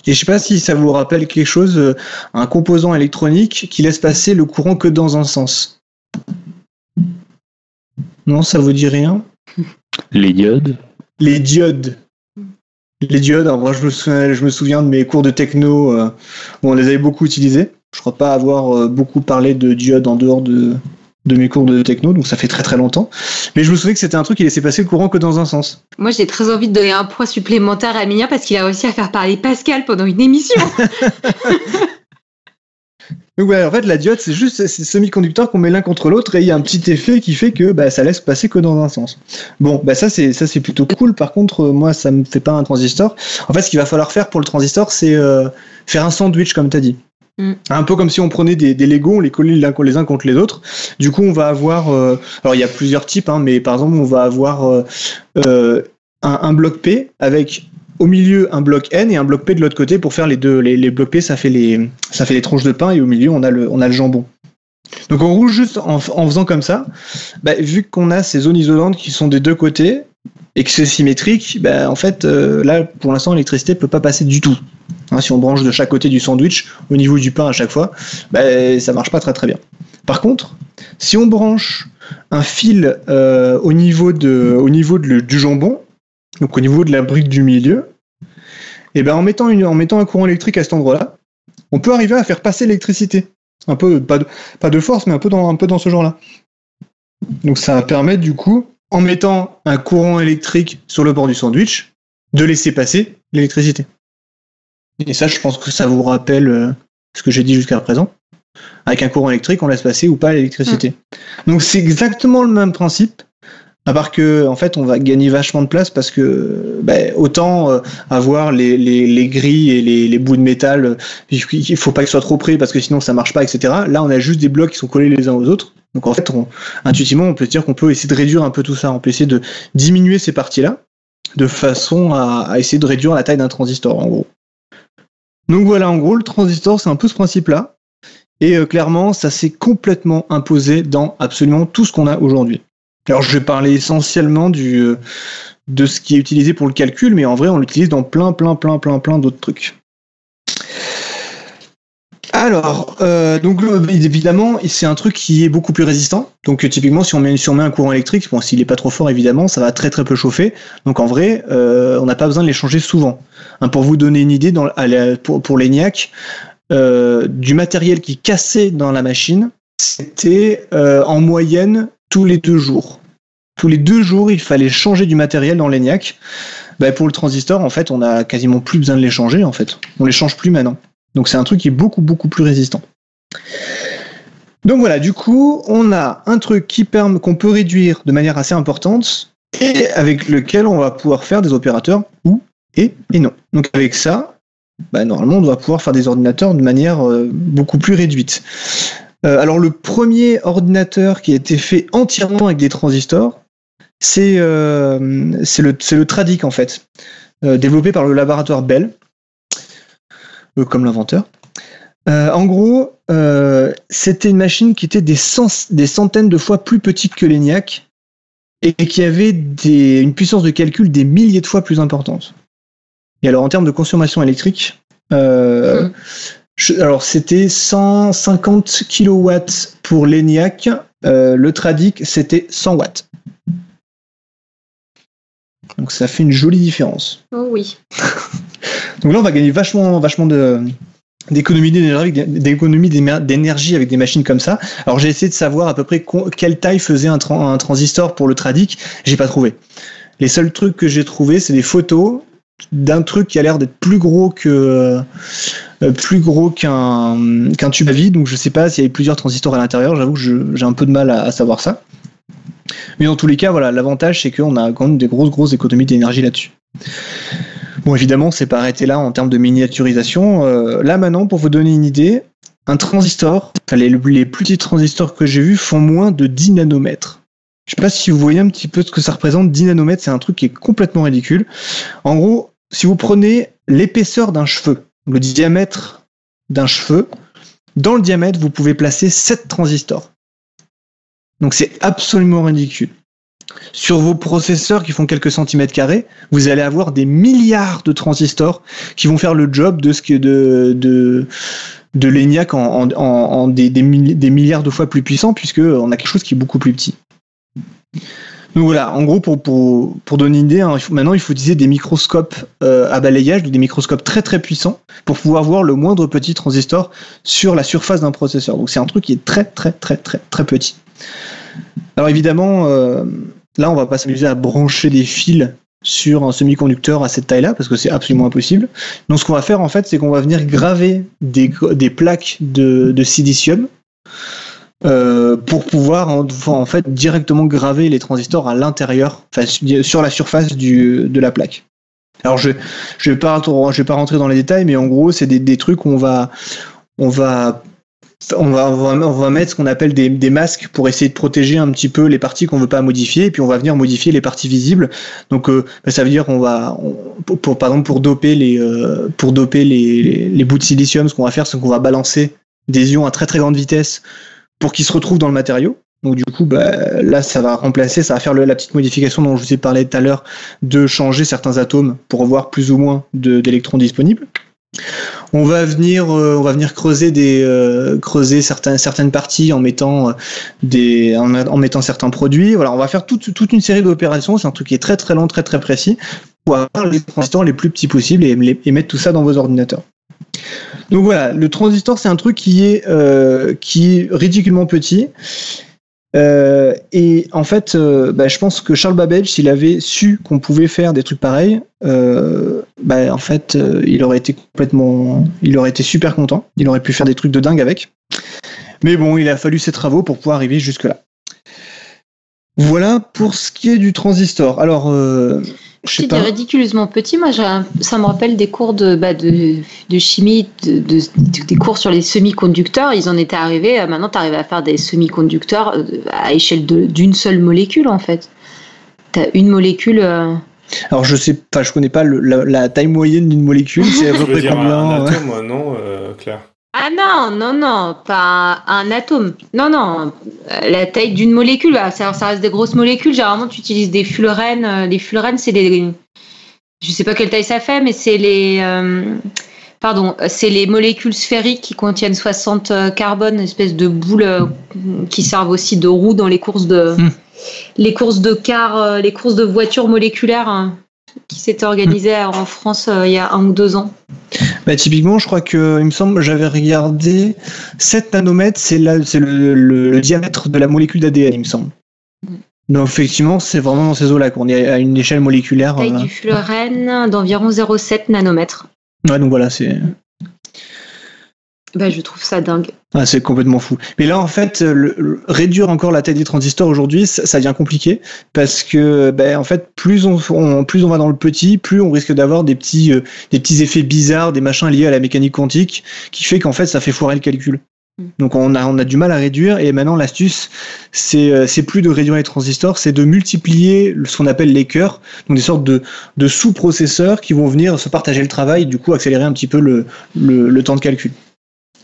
Et je sais pas si ça vous rappelle quelque chose, un composant électronique qui laisse passer le courant que dans un sens. Non, ça vous dit rien ? Les diodes ? Les diodes. Les diodes, alors moi je me souviens, je me souviens de mes cours de techno euh, où on les avait beaucoup utilisés. Je crois pas avoir euh, beaucoup parlé de diodes en dehors de, de mes cours de techno, donc ça fait très très longtemps. Mais je me souviens que c'était un truc qui laissait passer le courant que dans un sens. Moi, j'ai très envie de donner un point supplémentaire à Émilien parce qu'il a réussi à faire parler Pascal pendant une émission. Donc ouais, en fait, la diode, c'est juste ces semi-conducteurs qu'on met l'un contre l'autre et il y a un petit effet qui fait que bah, ça laisse passer que dans un sens. Bon, bah ça c'est ça c'est plutôt cool. Par contre, moi, ça me fait pas un transistor. En fait, ce qu'il va falloir faire pour le transistor, c'est euh, faire un sandwich, comme t'as dit. Mm. Un peu comme si on prenait des, des Legos, on les collait les uns contre les autres. Du coup, on va avoir... Euh, alors, il y a plusieurs types, hein, mais par exemple, on va avoir euh, euh, un, un bloc P avec au milieu un bloc N et un bloc P de l'autre côté pour faire les deux. Les, les blocs P, ça fait les, ça fait les tranches de pain et au milieu, on a le, on a le jambon. Donc, en gros, juste en, en faisant comme ça, bah, vu qu'on a ces zones isolantes qui sont des deux côtés et que c'est symétrique, bah, en fait, euh, là, pour l'instant, l'électricité ne peut pas passer du tout. Hein, si on branche de chaque côté du sandwich au niveau du pain à chaque fois, bah, ça marche pas très très bien. Par contre, si on branche un fil euh, au niveau de, au niveau de, du jambon, donc au niveau de la brique du milieu, et ben bah, en mettant une, en mettant un courant électrique à cet endroit-là, on peut arriver à faire passer l'électricité. Un peu pas de, pas de force, mais un peu dans, un peu dans ce genre-là. Donc ça va permettre du coup, en mettant un courant électrique sur le bord du sandwich, de laisser passer l'électricité. Et ça, je pense que ça vous rappelle ce que j'ai dit jusqu'à présent. Avec un courant électrique, on laisse passer ou pas l'électricité. Mmh. Donc c'est exactement le même principe, à part que en fait, on va gagner vachement de place parce que bah, autant euh, avoir les, les, les grilles et les, les bouts de métal, il faut pas qu'ils soient trop près parce que sinon ça marche pas, et cetera. Là, on a juste des blocs qui sont collés les uns aux autres. Donc en fait, on, intuitivement, on peut dire qu'on peut essayer de réduire un peu tout ça. On peut essayer de diminuer ces parties-là de façon à, à essayer de réduire la taille d'un transistor, en gros. Donc voilà, en gros, le transistor, c'est un peu ce principe-là. Et euh, clairement, ça s'est complètement imposé dans absolument tout ce qu'on a aujourd'hui. Alors, je vais parler essentiellement du, euh, de ce qui est utilisé pour le calcul, mais en vrai, on l'utilise dans plein, plein, plein, plein, plein d'autres trucs. Alors, euh, donc évidemment, c'est un truc qui est beaucoup plus résistant. Donc, typiquement, si on met, si on met un courant électrique, bon, s'il n'est pas trop fort, évidemment, ça va très, très peu chauffer. Donc, en vrai, euh, on n'a pas besoin de les changer souvent. Hein, pour vous donner une idée, dans, à la, pour, pour l'ENIAC, euh, du matériel qui cassait dans la machine, c'était euh, en moyenne tous les deux jours. Tous les deux jours, il fallait changer du matériel dans l'ENIAC. Ben, pour le transistor, en fait, on n'a quasiment plus besoin de les changer. En fait, on ne les change plus maintenant. Donc c'est un truc qui est beaucoup, beaucoup plus résistant. Donc voilà, du coup, on a un truc qui permet, qu'on peut réduire de manière assez importante et avec lequel on va pouvoir faire des opérateurs ou, et, et non. Donc avec ça, bah, normalement, on doit pouvoir faire des ordinateurs de manière euh, beaucoup plus réduite. Euh, alors le premier ordinateur qui a été fait entièrement avec des transistors, c'est, euh, c'est, le, c'est le Tradic, en fait, euh, développé par le laboratoire Bell, euh, comme l'inventeur. Euh, en gros, euh, c'était une machine qui était des, cent, des centaines de fois plus petite que l'ENIAC et qui avait des, une puissance de calcul des milliers de fois plus importante. Et alors, en termes de consommation électrique, euh, mmh. je, alors c'était cent cinquante kilowatts pour l'ENIAC, euh, le Tradic, c'était cent watts. Donc, ça fait une jolie différence. Oh oui. Donc là, on va gagner vachement, vachement de... d'économie d'énergie avec des machines comme ça. Alors j'ai essayé de savoir à peu près quelle taille faisait un, tra- un transistor pour le Tradic, j'ai pas trouvé. Les seuls trucs que j'ai trouvé, c'est des photos d'un truc qui a l'air d'être plus gros que euh, plus gros qu'un qu'un tube à vide, donc je sais pas s'il y avait plusieurs transistors à l'intérieur, j'avoue que je, j'ai un peu de mal à, à savoir ça. Mais dans tous les cas, voilà, l'avantage c'est qu'on a quand même des grosses grosses économies d'énergie là-dessus. Bon, évidemment, c'est pas arrêté là en termes de miniaturisation. Euh, là, maintenant, pour vous donner une idée, un transistor, enfin, les, les plus petits transistors que j'ai vus font moins de dix nanomètres. Je sais pas si vous voyez un petit peu ce que ça représente. dix nanomètres, c'est un truc qui est complètement ridicule. En gros, si vous prenez l'épaisseur d'un cheveu, le diamètre d'un cheveu, dans le diamètre, vous pouvez placer sept transistors. Donc, c'est absolument ridicule. Sur vos processeurs qui font quelques centimètres carrés, vous allez avoir des milliards de transistors qui vont faire le job de ce que de de de l'ENIAC en en, en des, des milliards de fois plus puissant, puisque on a quelque chose qui est beaucoup plus petit. Donc voilà, en gros, pour pour pour donner une idée, hein, maintenant il faut utiliser des microscopes euh, à balayage, donc des microscopes très très puissants pour pouvoir voir le moindre petit transistor sur la surface d'un processeur. Donc c'est un truc qui est très très très très très petit. Alors évidemment, euh, là on va pas s'amuser à brancher des fils sur un semi-conducteur à cette taille-là parce que c'est absolument impossible. Donc ce qu'on va faire en fait, c'est qu'on va venir graver des, des plaques de, de silicium euh, pour pouvoir en, en fait directement graver les transistors à l'intérieur, enfin sur la surface du, de la plaque. Alors je je vais pas je vais pas rentrer dans les détails, mais en gros c'est des, des trucs où on va on va On va, on va, on va mettre ce qu'on appelle des, des masques pour essayer de protéger un petit peu les parties qu'on veut pas modifier, et puis on va venir modifier les parties visibles. Donc, euh, ça veut dire qu'on va, on, pour, pour, par exemple, pour doper les, euh, pour doper les, les, les bouts de silicium, ce qu'on va faire, c'est qu'on va balancer des ions à très très grande vitesse pour qu'ils se retrouvent dans le matériau. Donc, du coup, bah, là, ça va remplacer, ça va faire le, la petite modification dont je vous ai parlé tout à l'heure, de changer certains atomes pour avoir plus ou moins de, d'électrons disponibles. On va venir, euh, on va venir creuser des, euh, creuser certaines certaines parties en mettant euh, des, en, en mettant certains produits. Voilà, on va faire toute toute une série d'opérations. C'est un truc qui est très très lent, très très précis pour avoir les transistors les plus petits possibles et, les, et mettre tout ça dans vos ordinateurs. Donc voilà, le transistor c'est un truc qui est euh, qui est ridiculement petit. Euh, et en fait, euh, bah, je pense que Charles Babbage, s'il avait su qu'on pouvait faire des trucs pareils, euh, bah, en fait, euh, il aurait été complètement, il aurait été super content. Il aurait pu faire des trucs de dingue avec. Mais bon, il a fallu ses travaux pour pouvoir arriver jusque-là. Voilà pour ce qui est du transistor. Alors, euh, je sais pas. C'est ridiculeusement petit. Moi, j'ai un... ça me rappelle des cours de, bah, de, de chimie, de, de, des cours sur les semi-conducteurs. Ils en étaient arrivés. À... Maintenant, tu arrives à faire des semi-conducteurs à échelle de, d'une seule molécule, en fait. Tu as une molécule. Euh... Alors, je sais pas, je connais pas le, la, la taille moyenne d'une molécule. C'est à peu près combien un, un atome, euh... non, euh, Claire. Ah non, non, non, pas un atome. Non, non, la taille d'une molécule, ça, ça reste des grosses molécules. Généralement, tu utilises des fullerènes. Les fullerènes, c'est des... Je ne sais pas quelle taille ça fait, mais c'est les... Euh, pardon, c'est les molécules sphériques qui contiennent soixante carbones, une espèce de boule qui servent aussi de roue dans les courses de... Mmh. Les courses de cars, les courses de voitures moléculaires... Hein. Qui s'était organisé en France euh, il y a un ou deux ans. Bah, typiquement, je crois que, il me semble, j'avais regardé sept nanomètres, c'est, la, c'est le, le, le diamètre de la molécule d'A D N, il me semble. Donc, effectivement, c'est vraiment dans ces eaux-là qu'on est à une échelle moléculaire. Taille euh, du fullerène d'environ zéro virgule sept nanomètres. Ouais, donc voilà, c'est. Bah, je trouve ça dingue. Ah, c'est complètement fou. Mais là, en fait, le, le, réduire encore la taille des transistors aujourd'hui, ça, ça devient compliqué parce que, bah, en fait, plus on, on, plus on va dans le petit, plus on risque d'avoir des petits, euh, des petits effets bizarres, des machins liés à la mécanique quantique, qui fait qu'en fait, ça fait foirer le calcul. Donc on a, on a du mal à réduire, et maintenant l'astuce c'est, c'est plus de réduire les transistors, c'est de multiplier ce qu'on appelle les cœurs, donc des sortes de, de sous-processeurs qui vont venir se partager le travail, du coup accélérer un petit peu le, le, le temps de calcul.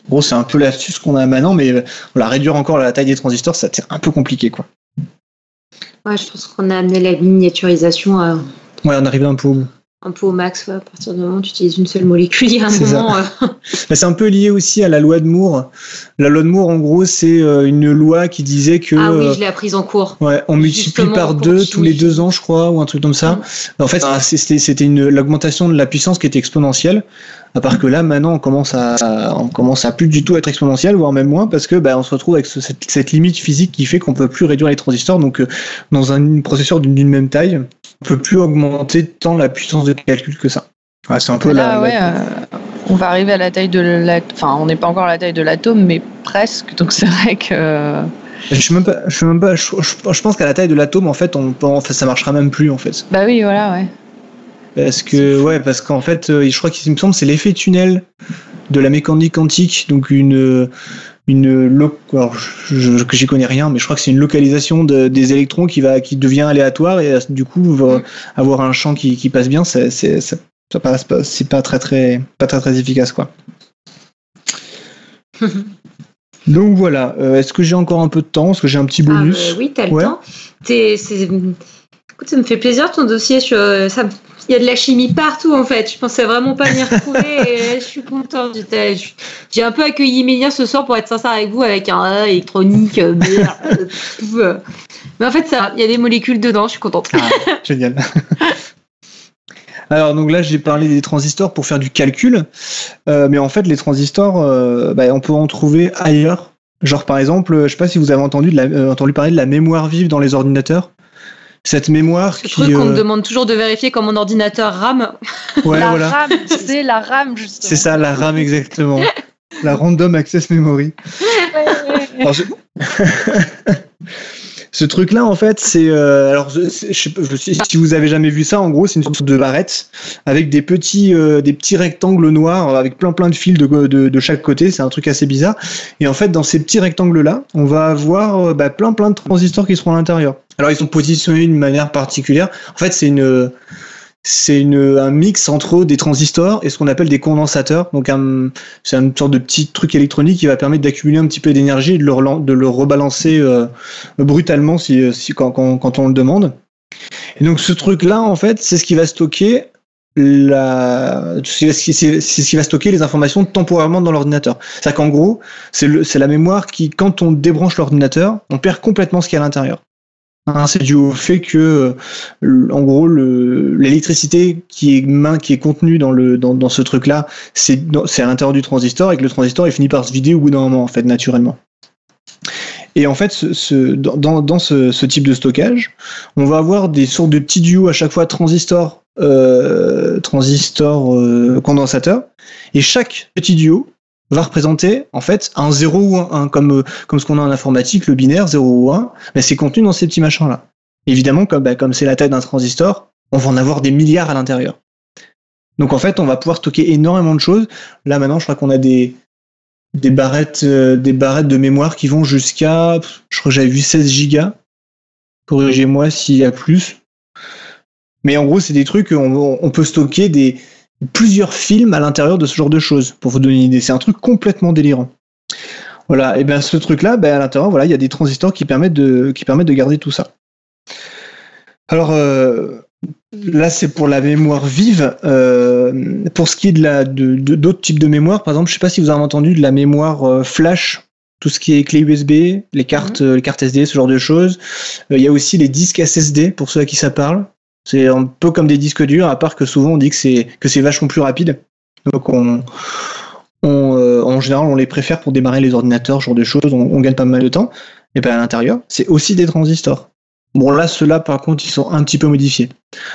En gros c'est un peu l'astuce qu'on a maintenant, mais voilà, réduire encore la taille des transistors, ça, c'est un peu compliqué quoi. Ouais, je pense qu'on a amené la miniaturisation à... Ouais, on arrive un peu au... un peu au max, ouais, à partir du moment où tu utilises une seule molécule, il y a un c'est moment... Euh... Bah, c'est un peu lié aussi à la loi de Moore. La loi de Moore, en gros, c'est une loi qui disait que... Ah oui, je l'ai apprise en cours. Ouais, on justement, multiplie par deux tous les deux ans, je crois, ou un truc comme ça. Mmh. En fait, ah. c'était, c'était une, l'augmentation de la puissance qui était exponentielle, à part que là, maintenant, on commence à, à, on commence à plus du tout être exponentielle, voire même moins, parce que bah, on se retrouve avec ce, cette, cette limite physique qui fait qu'on ne peut plus réduire les transistors. Donc, euh, dans un processeur d'une, d'une même taille, on ne peut plus augmenter tant la puissance de de calcul que ça. Ouais, c'est un peu là, la, ouais, la... Euh, on va arriver à la taille de l'atome. Enfin, on n'est pas encore à la taille de l'atome, mais presque. Donc c'est vrai que. Je suis même pas. Je suis même pas. Je, je, je pense qu'à la taille de l'atome, en fait, on, on ça marchera même plus, en fait. Bah oui, voilà, ouais. Parce que ouais, parce qu'en fait, je crois qu'il me semble, c'est l'effet tunnel de la mécanique quantique, donc une une lo- alors je, je, j'y connais rien, mais je crois que c'est une localisation de, des électrons qui va qui devient aléatoire et du coup va avoir un champ qui, qui passe bien. C'est c'est ça, ça passe pas, c'est pas très très pas très très efficace quoi. Donc voilà. Euh, est-ce que j'ai encore un peu de temps? Est-ce que j'ai un petit bonus? Ah, euh, oui, t'as le ouais. temps. T'es, c'est... Écoute, ça me fait plaisir ton dossier. Je, ça, il y a de la chimie partout en fait. Je pensais vraiment pas m'y retrouver. Et je suis contente. J'étais, j'ai un peu accueilli Émilien ce soir pour être sincère avec vous, avec un électronique, merde, tout. Mais en fait, ça, il y a des molécules dedans. Je suis contente. Ah, génial. Alors donc là j'ai parlé des transistors pour faire du calcul, euh, mais en fait les transistors, euh, bah, on peut en trouver ailleurs. Genre par exemple, je sais pas si vous avez entendu, de la, euh, entendu parler de la mémoire vive dans les ordinateurs. Cette mémoire Ce qui... truc qu'on euh... me demande toujours de vérifier quand mon ordinateur rame. Ouais, la voilà. RAM, c'est la RAM, justement. C'est ça, la RAM, exactement. La Random Access Memory. Alors, je... Ce truc-là, en fait, c'est... Euh... Alors, je, c'est, je, je, si vous avez jamais vu ça, en gros, c'est une sorte de barrette avec des petits, euh, des petits rectangles noirs avec plein plein de fils de, de, de chaque côté. C'est un truc assez bizarre. Et en fait, dans ces petits rectangles-là, on va avoir euh, bah, plein plein de transistors qui seront à l'intérieur. Alors ils sont positionnés d'une manière particulière. En fait, c'est une c'est une un mix entre des transistors et ce qu'on appelle des condensateurs. Donc un c'est une sorte de petit truc électronique qui va permettre d'accumuler un petit peu d'énergie et de le relan- de le rebalancer euh, brutalement si si quand, quand quand on le demande. Et donc ce truc là en fait, c'est ce qui va stocker la c'est c'est c'est ce qui va stocker les informations temporairement dans l'ordinateur. C'est-à-dire qu'en gros, c'est le c'est la mémoire qui quand on débranche l'ordinateur, on perd complètement ce qu'il y a à l'intérieur. Hein, c'est dû au fait que, en gros, le, l'électricité qui est main, qui est contenue dans le dans, dans ce truc-là, c'est, c'est à l'intérieur du transistor et que le transistor il finit par se vider au bout d'un moment en fait naturellement. Et en fait, ce, ce, dans dans ce, ce type de stockage, on va avoir des sortes de petits duos à chaque fois transistor euh, transistor euh, condensateur et chaque petit duo va représenter en fait un zéro ou un un, comme comme ce qu'on a en informatique, le binaire zéro ou un, mais c'est contenu dans ces petits machins là. Évidemment, comme bah, comme c'est la taille d'un transistor, on va en avoir des milliards à l'intérieur. Donc en fait, on va pouvoir stocker énormément de choses. Là maintenant, je crois qu'on a des des barrettes euh, des barrettes de mémoire qui vont jusqu'à, je crois que j'avais vu seize gigas. Corrigez-moi s'il y a plus. Mais en gros, c'est des trucs on on peut stocker des plusieurs films à l'intérieur de ce genre de choses, pour vous donner une idée. C'est un truc complètement délirant. Voilà. Et bien, ce truc-là, ben, à l'intérieur, voilà, il y a des transistors qui permettent de, qui permettent de garder tout ça. Alors, euh, là, c'est pour la mémoire vive. Euh, pour ce qui est de la, de, de, d'autres types de mémoire, par exemple, je sais pas si vous avez entendu de la mémoire euh, flash, tout ce qui est clé U S B, les cartes, mmh. les cartes S D, ce genre de choses. Il euh, y a aussi les disques S S D, pour ceux à qui ça parle. C'est un peu comme des disques durs, à part que souvent on dit que c'est que c'est vachement plus rapide. Donc on, on euh, en général on les préfère pour démarrer les ordinateurs, ce genre de choses. On, on gagne pas mal de temps. Et ben à l'intérieur, c'est aussi des transistors. Bon là, ceux-là par contre, ils sont un petit peu modifiés.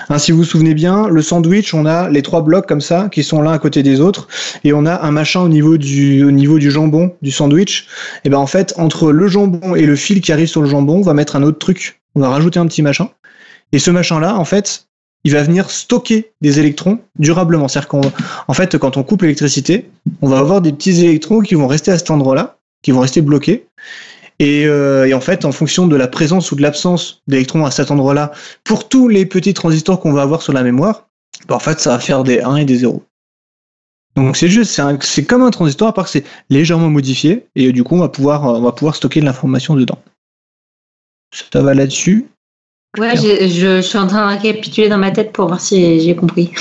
Hein, si vous vous souvenez bien, le sandwich, on a les trois blocs comme ça qui sont l'un à côté des autres, et on a un machin au niveau du au niveau du jambon du sandwich. Et ben en fait, entre le jambon et le fil qui arrive sur le jambon, on va mettre un autre truc. On va rajouter un petit machin. Et ce machin-là, en fait, il va venir stocker des électrons durablement. C'est-à-dire qu'en fait, quand on coupe l'électricité, on va avoir des petits électrons qui vont rester à cet endroit-là, qui vont rester bloqués. Et, euh, et en fait, en fonction de la présence ou de l'absence d'électrons à cet endroit-là, pour tous les petits transistors qu'on va avoir sur la mémoire, bah en fait, ça va faire des un et des zéro. Donc c'est juste, c'est, un, c'est comme un transistor, à part que c'est légèrement modifié, et du coup, on va pouvoir, on va pouvoir stocker de l'information dedans. Ça va là-dessus? Ouais, je, je suis en train de récapituler dans ma tête pour voir si j'ai compris.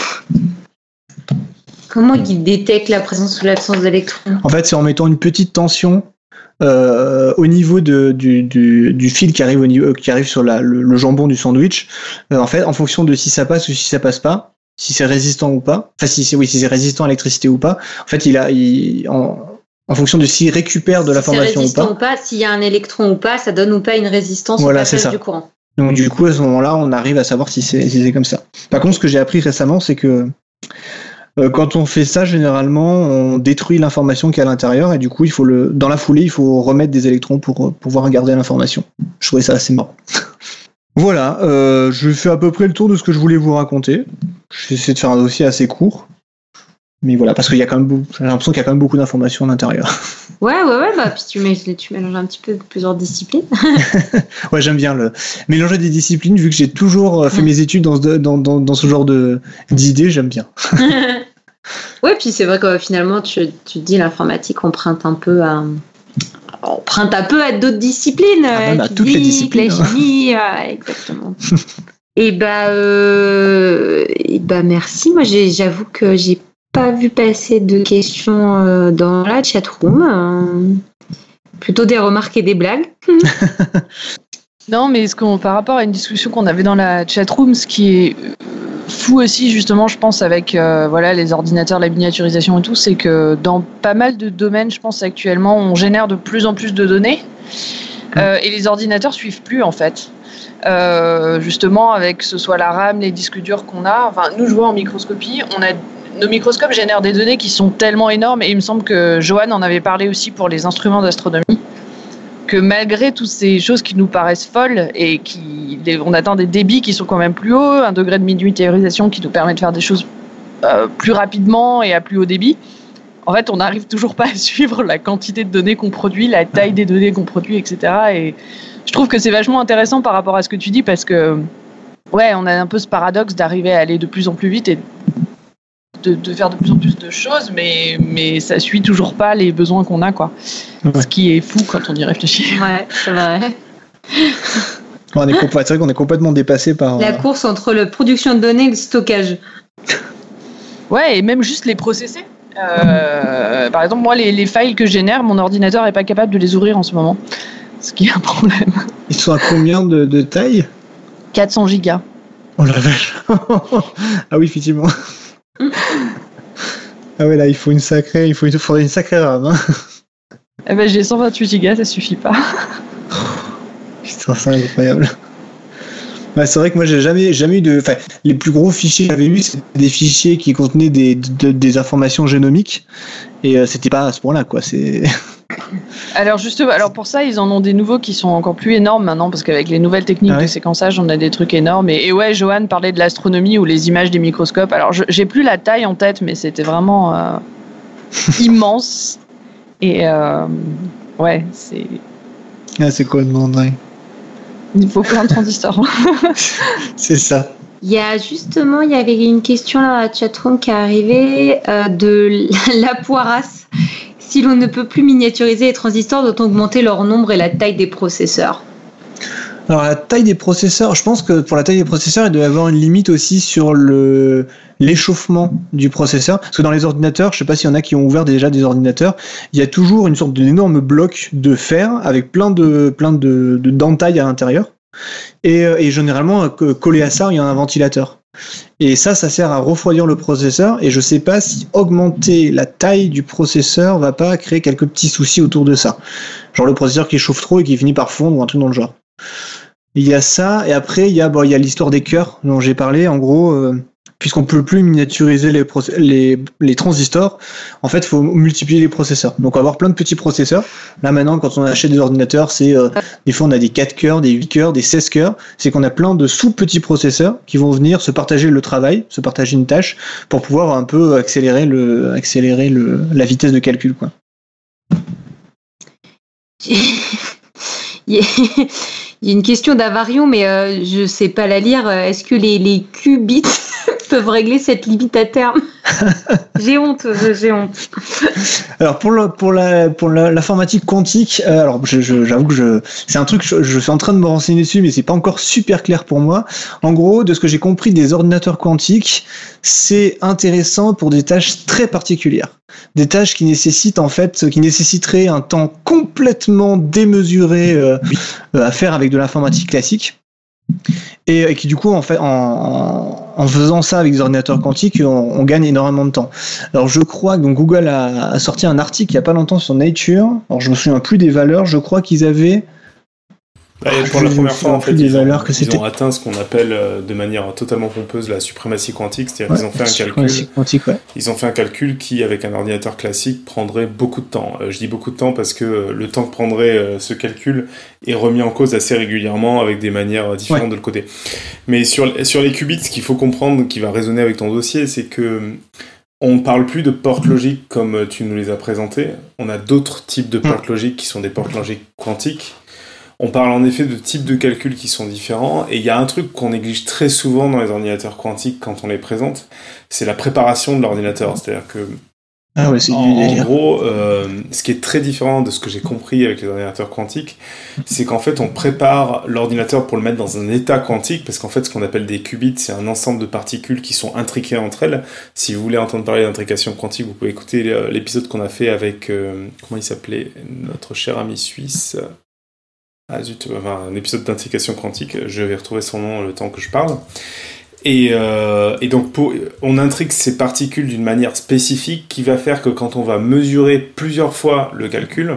Comment il détecte la présence ou l'absence d'électrons? En fait, c'est en mettant une petite tension euh, au niveau de, du, du, du fil qui arrive, au niveau, qui arrive sur la, le, le jambon du sandwich. Euh, en fait, en fonction de si ça passe ou si ça passe pas, si c'est résistant ou pas, enfin si c'est oui, si c'est résistant à l'électricité ou pas. En fait, il a il, en, en fonction de s'il récupère de l'information ou pas. Si c'est résistant ou pas, s'il y a un électron ou pas, ça donne ou pas une résistance au passage du courant. Donc du coup, à ce moment-là, on arrive à savoir si c'est, si c'est comme ça. Par contre, ce que j'ai appris récemment, c'est que euh, quand on fait ça, généralement, on détruit l'information qui est à l'intérieur, et du coup, il faut le, dans la foulée, il faut remettre des électrons pour euh, pouvoir garder l'information. Je trouvais ça assez marrant. Voilà, euh, je fais à peu près le tour de ce que je voulais vous raconter. J'essaie de faire un dossier assez court. Mais voilà, parce qu'il y a quand même beaucoup, j'ai l'impression qu'il y a quand même beaucoup d'informations à l'intérieur. Ouais, ouais, ouais, bah puis tu, mets, tu mélanges un petit peu plusieurs disciplines. Ouais, j'aime bien le mélanger des disciplines, vu que j'ai toujours fait mes études dans ce, dans, dans, dans ce genre de, d'idées, j'aime bien. Ouais, puis c'est vrai que finalement, tu, tu dis l'informatique emprunte un peu à... On prête un peu à d'autres disciplines, ah ben, bah, toutes les disciplines, la chimie, ouais, exactement. Et bah, euh, et bah merci. Moi, j'ai, j'avoue que j'ai pas vu passer de questions euh, dans la chatroom, euh, plutôt des remarques et des blagues. Non, mais ce qu'on, par rapport à une discussion qu'on avait dans la chatroom, ce qui est fou aussi, justement, je pense, avec euh, voilà, les ordinateurs, la miniaturisation et tout, c'est que dans pas mal de domaines, je pense, actuellement, on génère de plus en plus de données euh, et les ordinateurs suivent plus, en fait. Euh, justement, avec que ce soit la RAM, les disques durs qu'on a, enfin, nous, je vois en microscopie, on a, nos microscopes génèrent des données qui sont tellement énormes et il me semble que Johan en avait parlé aussi pour les instruments d'astronomie, que malgré toutes ces choses qui nous paraissent folles et qui, on atteint des débits qui sont quand même plus hauts, un degré de miniaturisation qui nous permet de faire des choses euh, plus rapidement et à plus haut débit, en fait, on n'arrive toujours pas à suivre la quantité de données qu'on produit, la taille des données qu'on produit, et cetera. Et je trouve que c'est vachement intéressant par rapport à ce que tu dis, parce que, ouais, on a un peu ce paradoxe d'arriver à aller de plus en plus vite et De, de faire de plus en plus de choses, mais, mais ça suit toujours pas les besoins qu'on a, quoi. Ouais. Ce qui est fou quand on y réfléchit. Ouais, c'est vrai. On est compl- c'est vrai qu'on est complètement dépassé par... La euh... course entre la production de données et le stockage. Ouais, et même juste les processer. Euh, par exemple, moi, les, les files que je génère, mon ordinateur n'est pas capable de les ouvrir en ce moment. Ce qui est un problème. Ils sont à combien de, de taille? Quatre cents gigas. Oh la vache. Ah oui, effectivement. Ah ouais, là il faut une sacrée, il faut une, faut une sacrée RAM, hein. Eh ben j'ai cent vingt-huit gigas, ça suffit pas. Putain, c'est incroyable. Bah, c'est vrai que moi j'ai jamais, jamais eu de, enfin les plus gros fichiers que j'avais eu, c'était des fichiers qui contenaient des, de, des informations génomiques, et euh, c'était pas à ce point-là, quoi. C'est... Alors justement, alors pour ça ils en ont des nouveaux qui sont encore plus énormes maintenant, parce qu'avec les nouvelles techniques ah ouais. de séquençage, on a des trucs énormes. Et, et ouais, Johan parlait de l'astronomie ou les images des microscopes. Alors je, j'ai plus la taille en tête, mais c'était vraiment euh, immense. Et euh, ouais, c'est. Ah, c'est quoi le monde, ouais. Il faut plein de transistors. C'est ça. Il y a justement, il y avait une question là à la chatroom qui est arrivée euh, de la Poirasse. Si l'on ne peut plus miniaturiser les transistors, doit-on augmenter leur nombre et la taille des processeurs? Alors la taille des processeurs, je pense que pour la taille des processeurs, il doit y avoir une limite aussi sur le l'échauffement du processeur. Parce que dans les ordinateurs, je ne sais pas s'il y en a qui ont ouvert déjà des ordinateurs, il y a toujours une sorte d'énorme bloc de fer avec plein de plein de, de d'entailles à l'intérieur. Et, et généralement, collé à ça, il y a un ventilateur. Et ça, ça sert à refroidir le processeur, et je sais pas si augmenter la taille du processeur va pas créer quelques petits soucis autour de ça. Genre le processeur qui chauffe trop et qui finit par fondre ou un truc dans le genre. Il y a ça, et après il y a, bon, il y a l'histoire des cœurs dont j'ai parlé. En gros, euh, puisqu'on peut plus miniaturiser les, process- les, les transistors, en fait il faut multiplier les processeurs. Donc avoir plein de petits processeurs. Là maintenant, quand on achète des ordinateurs, c'est euh, des fois on a des quatre cœurs, des huit cœurs, des seize cœurs. C'est qu'on a plein de sous-petits processeurs qui vont venir se partager le travail, se partager une tâche, pour pouvoir un peu accélérer, le, accélérer le, la vitesse de calcul, quoi. Il y a une question d'Avarion, mais euh, je ne sais pas la lire. Est-ce que les, les qubits peuvent régler cette limite à terme? J'ai honte, j'ai honte. Alors, pour, le, pour, la, pour la, l'informatique quantique, euh, alors je, je, j'avoue que je, c'est un truc, je, je suis en train de me renseigner dessus, mais ce n'est pas encore super clair pour moi. En gros, de ce que j'ai compris des ordinateurs quantiques, c'est intéressant pour des tâches très particulières. Des tâches qui nécessitent en fait, qui nécessiteraient un temps complètement démesuré euh, à faire avec de l'informatique classique, et, et qui du coup en fait, en, en faisant ça avec des ordinateurs quantiques, on, on gagne énormément de temps. Alors je crois que donc Google a, a sorti un article il y a pas longtemps sur Nature. Alors je me souviens plus des valeurs. Je crois qu'ils avaient ah, ah, pour la première fois en fait, des ils, valeurs ont, que ils c'était... ont atteint ce qu'on appelle euh, de manière totalement pompeuse la suprématie quantique, c'est-à-dire ouais, qu'ils ont fait un calcul. Quantique, ouais. Ils ont fait un calcul qui, avec un ordinateur classique, prendrait beaucoup de temps. Euh, je dis beaucoup de temps parce que euh, le temps que prendrait euh, ce calcul est remis en cause assez régulièrement avec des manières différentes ouais. de le côté. Mais sur sur les qubits, ce qu'il faut comprendre, qui va résonner avec ton dossier, c'est que on ne parle plus de portes logiques comme tu nous les as présentées. On a d'autres types de portes logiques qui sont des portes logiques quantiques. On parle en effet de types de calculs qui sont différents, et il y a un truc qu'on néglige très souvent dans les ordinateurs quantiques quand on les présente, c'est la préparation de l'ordinateur. C'est-à-dire que, ah ouais, c'est en, en gros, euh, ce qui est très différent de ce que j'ai compris avec les ordinateurs quantiques, c'est qu'en fait, on prépare l'ordinateur pour le mettre dans un état quantique, parce qu'en fait, ce qu'on appelle des qubits, c'est un ensemble de particules qui sont intriquées entre elles. Si vous voulez entendre parler d'intrication quantique, vous pouvez écouter l'épisode qu'on a fait avec, euh, comment il s'appelait, notre cher ami suisse... Ah zut, enfin, un épisode d'intrication quantique, je vais retrouver son nom le temps que je parle. Et, euh, et donc, pour, on intrigue ces particules d'une manière spécifique qui va faire que quand on va mesurer plusieurs fois le calcul,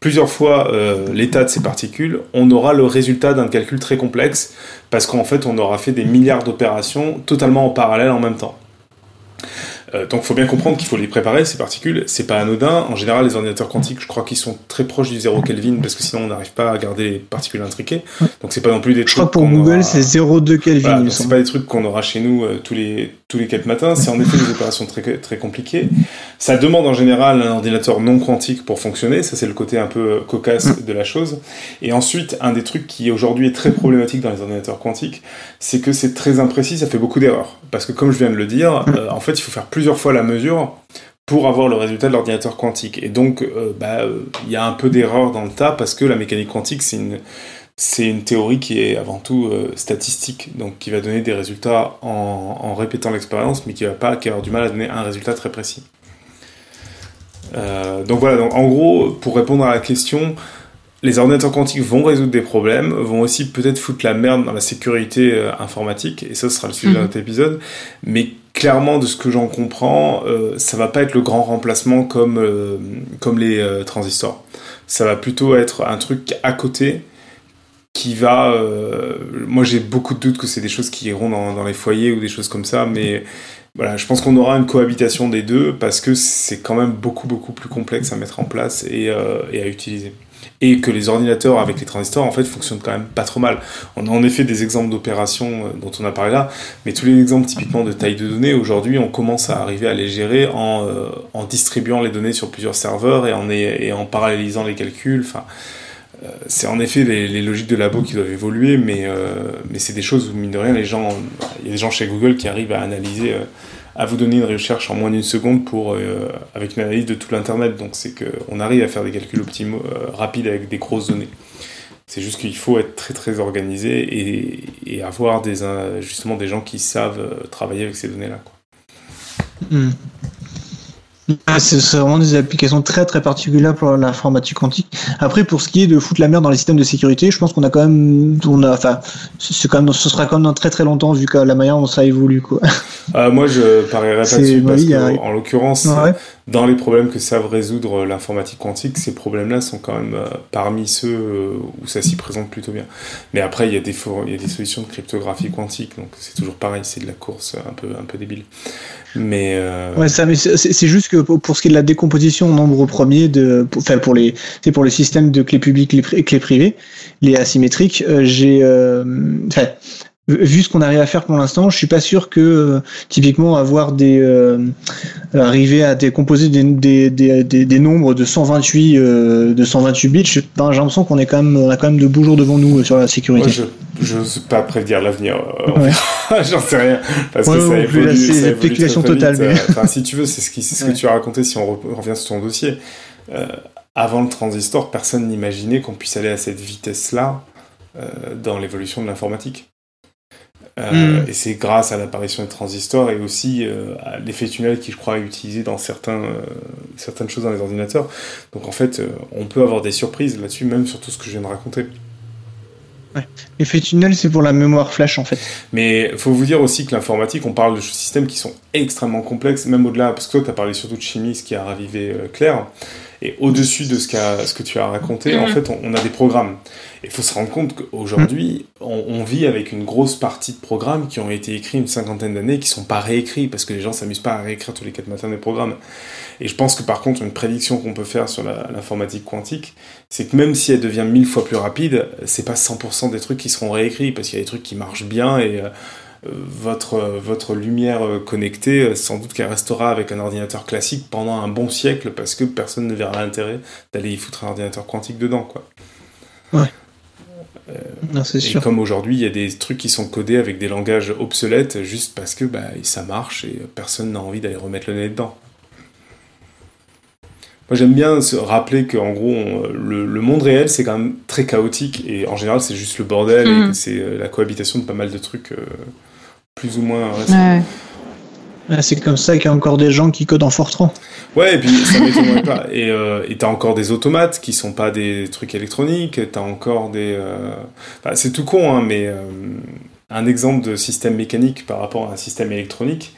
plusieurs fois euh, l'état de ces particules, on aura le résultat d'un calcul très complexe parce qu'en fait, on aura fait des milliards d'opérations totalement en parallèle en même temps. Donc il faut bien comprendre qu'il faut les préparer, ces particules, c'est pas anodin. En général, les ordinateurs quantiques, je crois qu'ils sont très proches du zéro Kelvin, parce que sinon on n'arrive pas à garder les particules intriquées. Donc c'est pas non plus des je trucs. Je crois pour Google, aura... c'est zéro virgule deux Kelvin. Voilà, donc, c'est pas des trucs qu'on aura chez nous euh, tous les tous les quatre matins. C'est en effet des opérations très très compliquées. Ça demande en général un ordinateur non quantique pour fonctionner. Ça c'est le côté un peu cocasse de la chose. Et ensuite, un des trucs qui aujourd'hui est très problématique dans les ordinateurs quantiques, c'est que c'est très imprécis. Ça fait beaucoup d'erreurs, parce que comme je viens de le dire, euh, en fait, il faut faire plusieurs fois la mesure pour avoir le résultat de l'ordinateur quantique. Et donc, euh, bah, euh, y a un peu d'erreur dans le tas parce que la mécanique quantique, c'est une, c'est une théorie qui est avant tout euh, statistique, donc qui va donner des résultats en, en répétant l'expérience, mais qui va pas, qui va avoir du mal à donner un résultat très précis. Euh, donc voilà, donc, en gros, pour répondre à la question... Les ordinateurs quantiques vont résoudre des problèmes, vont aussi peut-être foutre la merde dans la sécurité euh, informatique, et ça sera le sujet mmh. de notre épisode. Mais clairement, de ce que j'en comprends, euh, ça va pas être le grand remplacement comme, euh, comme les euh, transistors. Ça va plutôt être un truc à côté qui va... Euh, moi, j'ai beaucoup de doutes que c'est des choses qui iront dans, dans les foyers ou des choses comme ça, mais voilà, je pense qu'on aura une cohabitation des deux parce que c'est quand même beaucoup, beaucoup plus complexe à mettre en place et, euh, et à utiliser. Et que les ordinateurs avec les transistors en fait fonctionnent quand même pas trop mal. On a en effet des exemples d'opérations dont on a parlé là, mais tous les exemples typiquement de taille de données, aujourd'hui on commence à arriver à les gérer en, euh, en distribuant les données sur plusieurs serveurs et en, et en parallélisant les calculs. Enfin, euh, c'est en effet les, les logiques de labo qui doivent évoluer, mais, euh, mais c'est des choses où mine de rien, les gens, il y a des gens chez Google qui arrivent à analyser, euh, à vous donner une recherche en moins d'une seconde pour, euh, avec une analyse de tout l'internet. Donc c'est qu'on arrive à faire des calculs optimaux, euh, rapides avec des grosses données. C'est juste qu'il faut être très très organisé et, et avoir des, euh, justement des gens qui savent travailler avec ces données-là, quoi. Mmh. Ah, c'est vraiment des applications très très particulières pour l'informatique quantique. Après, pour ce qui est de foutre la merde dans les systèmes de sécurité, je pense qu'on a quand même, on a, enfin, c'est quand même, ce sera quand même dans très très longtemps vu que la manière dont ça évolue, quoi. Euh, moi, je parierais pas c'est, dessus bah, parce oui, qu'en a... l'occurrence, ah, ouais. dans les problèmes que savent résoudre l'informatique quantique, ces problèmes-là sont quand même euh, parmi ceux euh, où ça s'y présente plutôt bien. Mais après, il y a des for- il y a des solutions de cryptographie quantique, donc c'est toujours pareil, c'est de la course un peu un peu débile. Mais euh... ouais, ça, mais c'est, c'est juste que pour ce qui est de la décomposition en nombre premier de, pour, enfin pour les, c'est pour le système de clés publiques et clés privées, les asymétriques, euh, j'ai, euh, enfin, vu ce qu'on arrive à faire pour l'instant, je suis pas sûr que euh, typiquement avoir des, euh, arriver à décomposer des, des, des, des, des nombres de cent vingt-huit, euh, de cent vingt-huit bits, j'ai l'impression qu'on est quand même, on a quand même de beaux jours devant nous sur la sécurité. Moi, je ne sais pas prédire l'avenir. Euh, ouais. J'en sais rien. Parce ouais, que ouais, ça évolue. Là, c'est ça évolue spéculation totale. Mais... Enfin, si tu veux, c'est ce, qui, c'est ce ouais. que tu as raconté si on revient sur ton dossier. Euh, avant le transistor, personne n'imaginait qu'on puisse aller à cette vitesse-là euh, dans l'évolution de l'informatique. Euh, mm. Et c'est grâce à l'apparition des transistors et aussi euh, à l'effet tunnel qui, je crois, est utilisé dans certains, euh, certaines choses dans les ordinateurs. Donc en fait, euh, on peut avoir des surprises là-dessus, même sur tout ce que je viens de raconter. Ouais. L'effet tunnel, c'est pour la mémoire flash en fait. Mais il faut vous dire aussi que l'informatique, on parle de systèmes qui sont extrêmement complexes, même au-delà, parce que toi, tu as parlé surtout de chimie, ce qui a ravivé euh, Claire. Et au-dessus de ce, ce que tu as raconté, en fait, on, on a des programmes. Et il faut se rendre compte qu'aujourd'hui, on, on vit avec une grosse partie de programmes qui ont été écrits une cinquantaine d'années, qui ne sont pas réécrits, parce que les gens ne s'amusent pas à réécrire tous les quatre matins des programmes. Et je pense que par contre, une prédiction qu'on peut faire sur la, l'informatique quantique, c'est que même si elle devient mille fois plus rapide, ce n'est pas cent pour cent des trucs qui seront réécrits, parce qu'il y a des trucs qui marchent bien et... Euh, Votre, votre lumière connectée, sans doute qu'elle restera avec un ordinateur classique pendant un bon siècle parce que personne ne verra l'intérêt d'aller y foutre un ordinateur quantique dedans, quoi. Ouais. Euh, non, c'est et sûr. Comme aujourd'hui, il y a des trucs qui sont codés avec des langages obsolètes juste parce que bah, ça marche et personne n'a envie d'aller remettre le nez dedans. Moi, j'aime bien se rappeler qu'en gros, on, le, le monde réel, c'est quand même très chaotique et en général, c'est juste le bordel mmh. et c'est la cohabitation de pas mal de trucs... Euh, plus ou moins ouais. Ouais, c'est comme ça qu'il y a encore des gens qui codent en Fortran. Ouais, et puis ça m'étonnerait pas. Et, euh, et t'as encore des automates qui sont pas des trucs électroniques, t'as encore des... Euh... Enfin, c'est tout con, hein, mais euh, un exemple de système mécanique par rapport à un système électronique,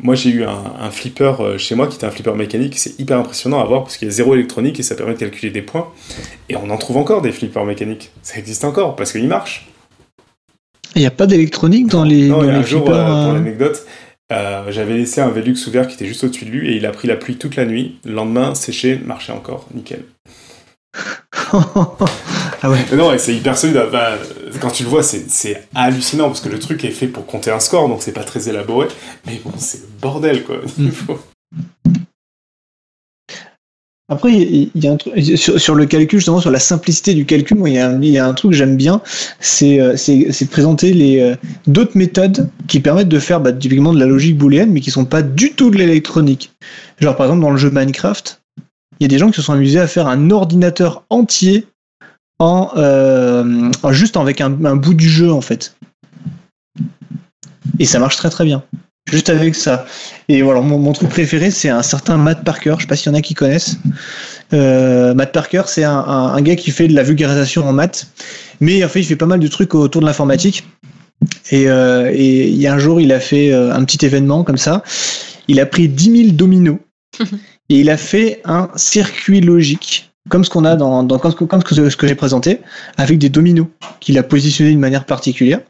moi j'ai eu un, un flipper chez moi qui était un flipper mécanique, c'est hyper impressionnant à voir parce qu'il y a zéro électronique et ça permet de calculer des points. Et on en trouve encore des flippers mécaniques, ça existe encore parce qu'ils marchent. Il n'y a pas d'électronique dans les, non, dans les un jour, flippers euh, pour l'anecdote, euh, j'avais laissé un Velux ouvert qui était juste au-dessus de lui et il a pris la pluie toute la nuit. Le lendemain, séché, marchait encore. Nickel. Ah ouais. Non, et c'est hyper solide. Bah, quand tu le vois, c'est, c'est hallucinant parce que le truc est fait pour compter un score, donc c'est pas très élaboré. Mais bon, c'est le bordel, quoi. Mm. Après, il y a un truc sur, sur le calcul, justement, sur la simplicité du calcul. Moi, il y a un, il y a un truc que j'aime bien, c'est, c'est, c'est de présenter les d'autres méthodes qui permettent de faire bah, typiquement de la logique booléenne, mais qui sont pas du tout de l'électronique. Genre, par exemple, dans le jeu Minecraft, il y a des gens qui se sont amusés à faire un ordinateur entier en, euh, en juste avec un, un bout du jeu, en fait. Et ça marche très très bien. Juste avec ça. Et voilà, mon, mon truc préféré, c'est un certain Matt Parker. Je sais pas s'il y en a qui connaissent. Euh, Matt Parker, c'est un, un, un gars qui fait de la vulgarisation en maths. Mais en fait, il fait pas mal de trucs autour de l'informatique. Et, euh, et il y a un jour, il a fait un petit événement comme ça. Il a pris dix mille dominos. Et il a fait un circuit logique. Comme ce qu'on a dans, dans comme, comme ce que j'ai présenté. Avec des dominos qu'il a positionnés d'une manière particulière.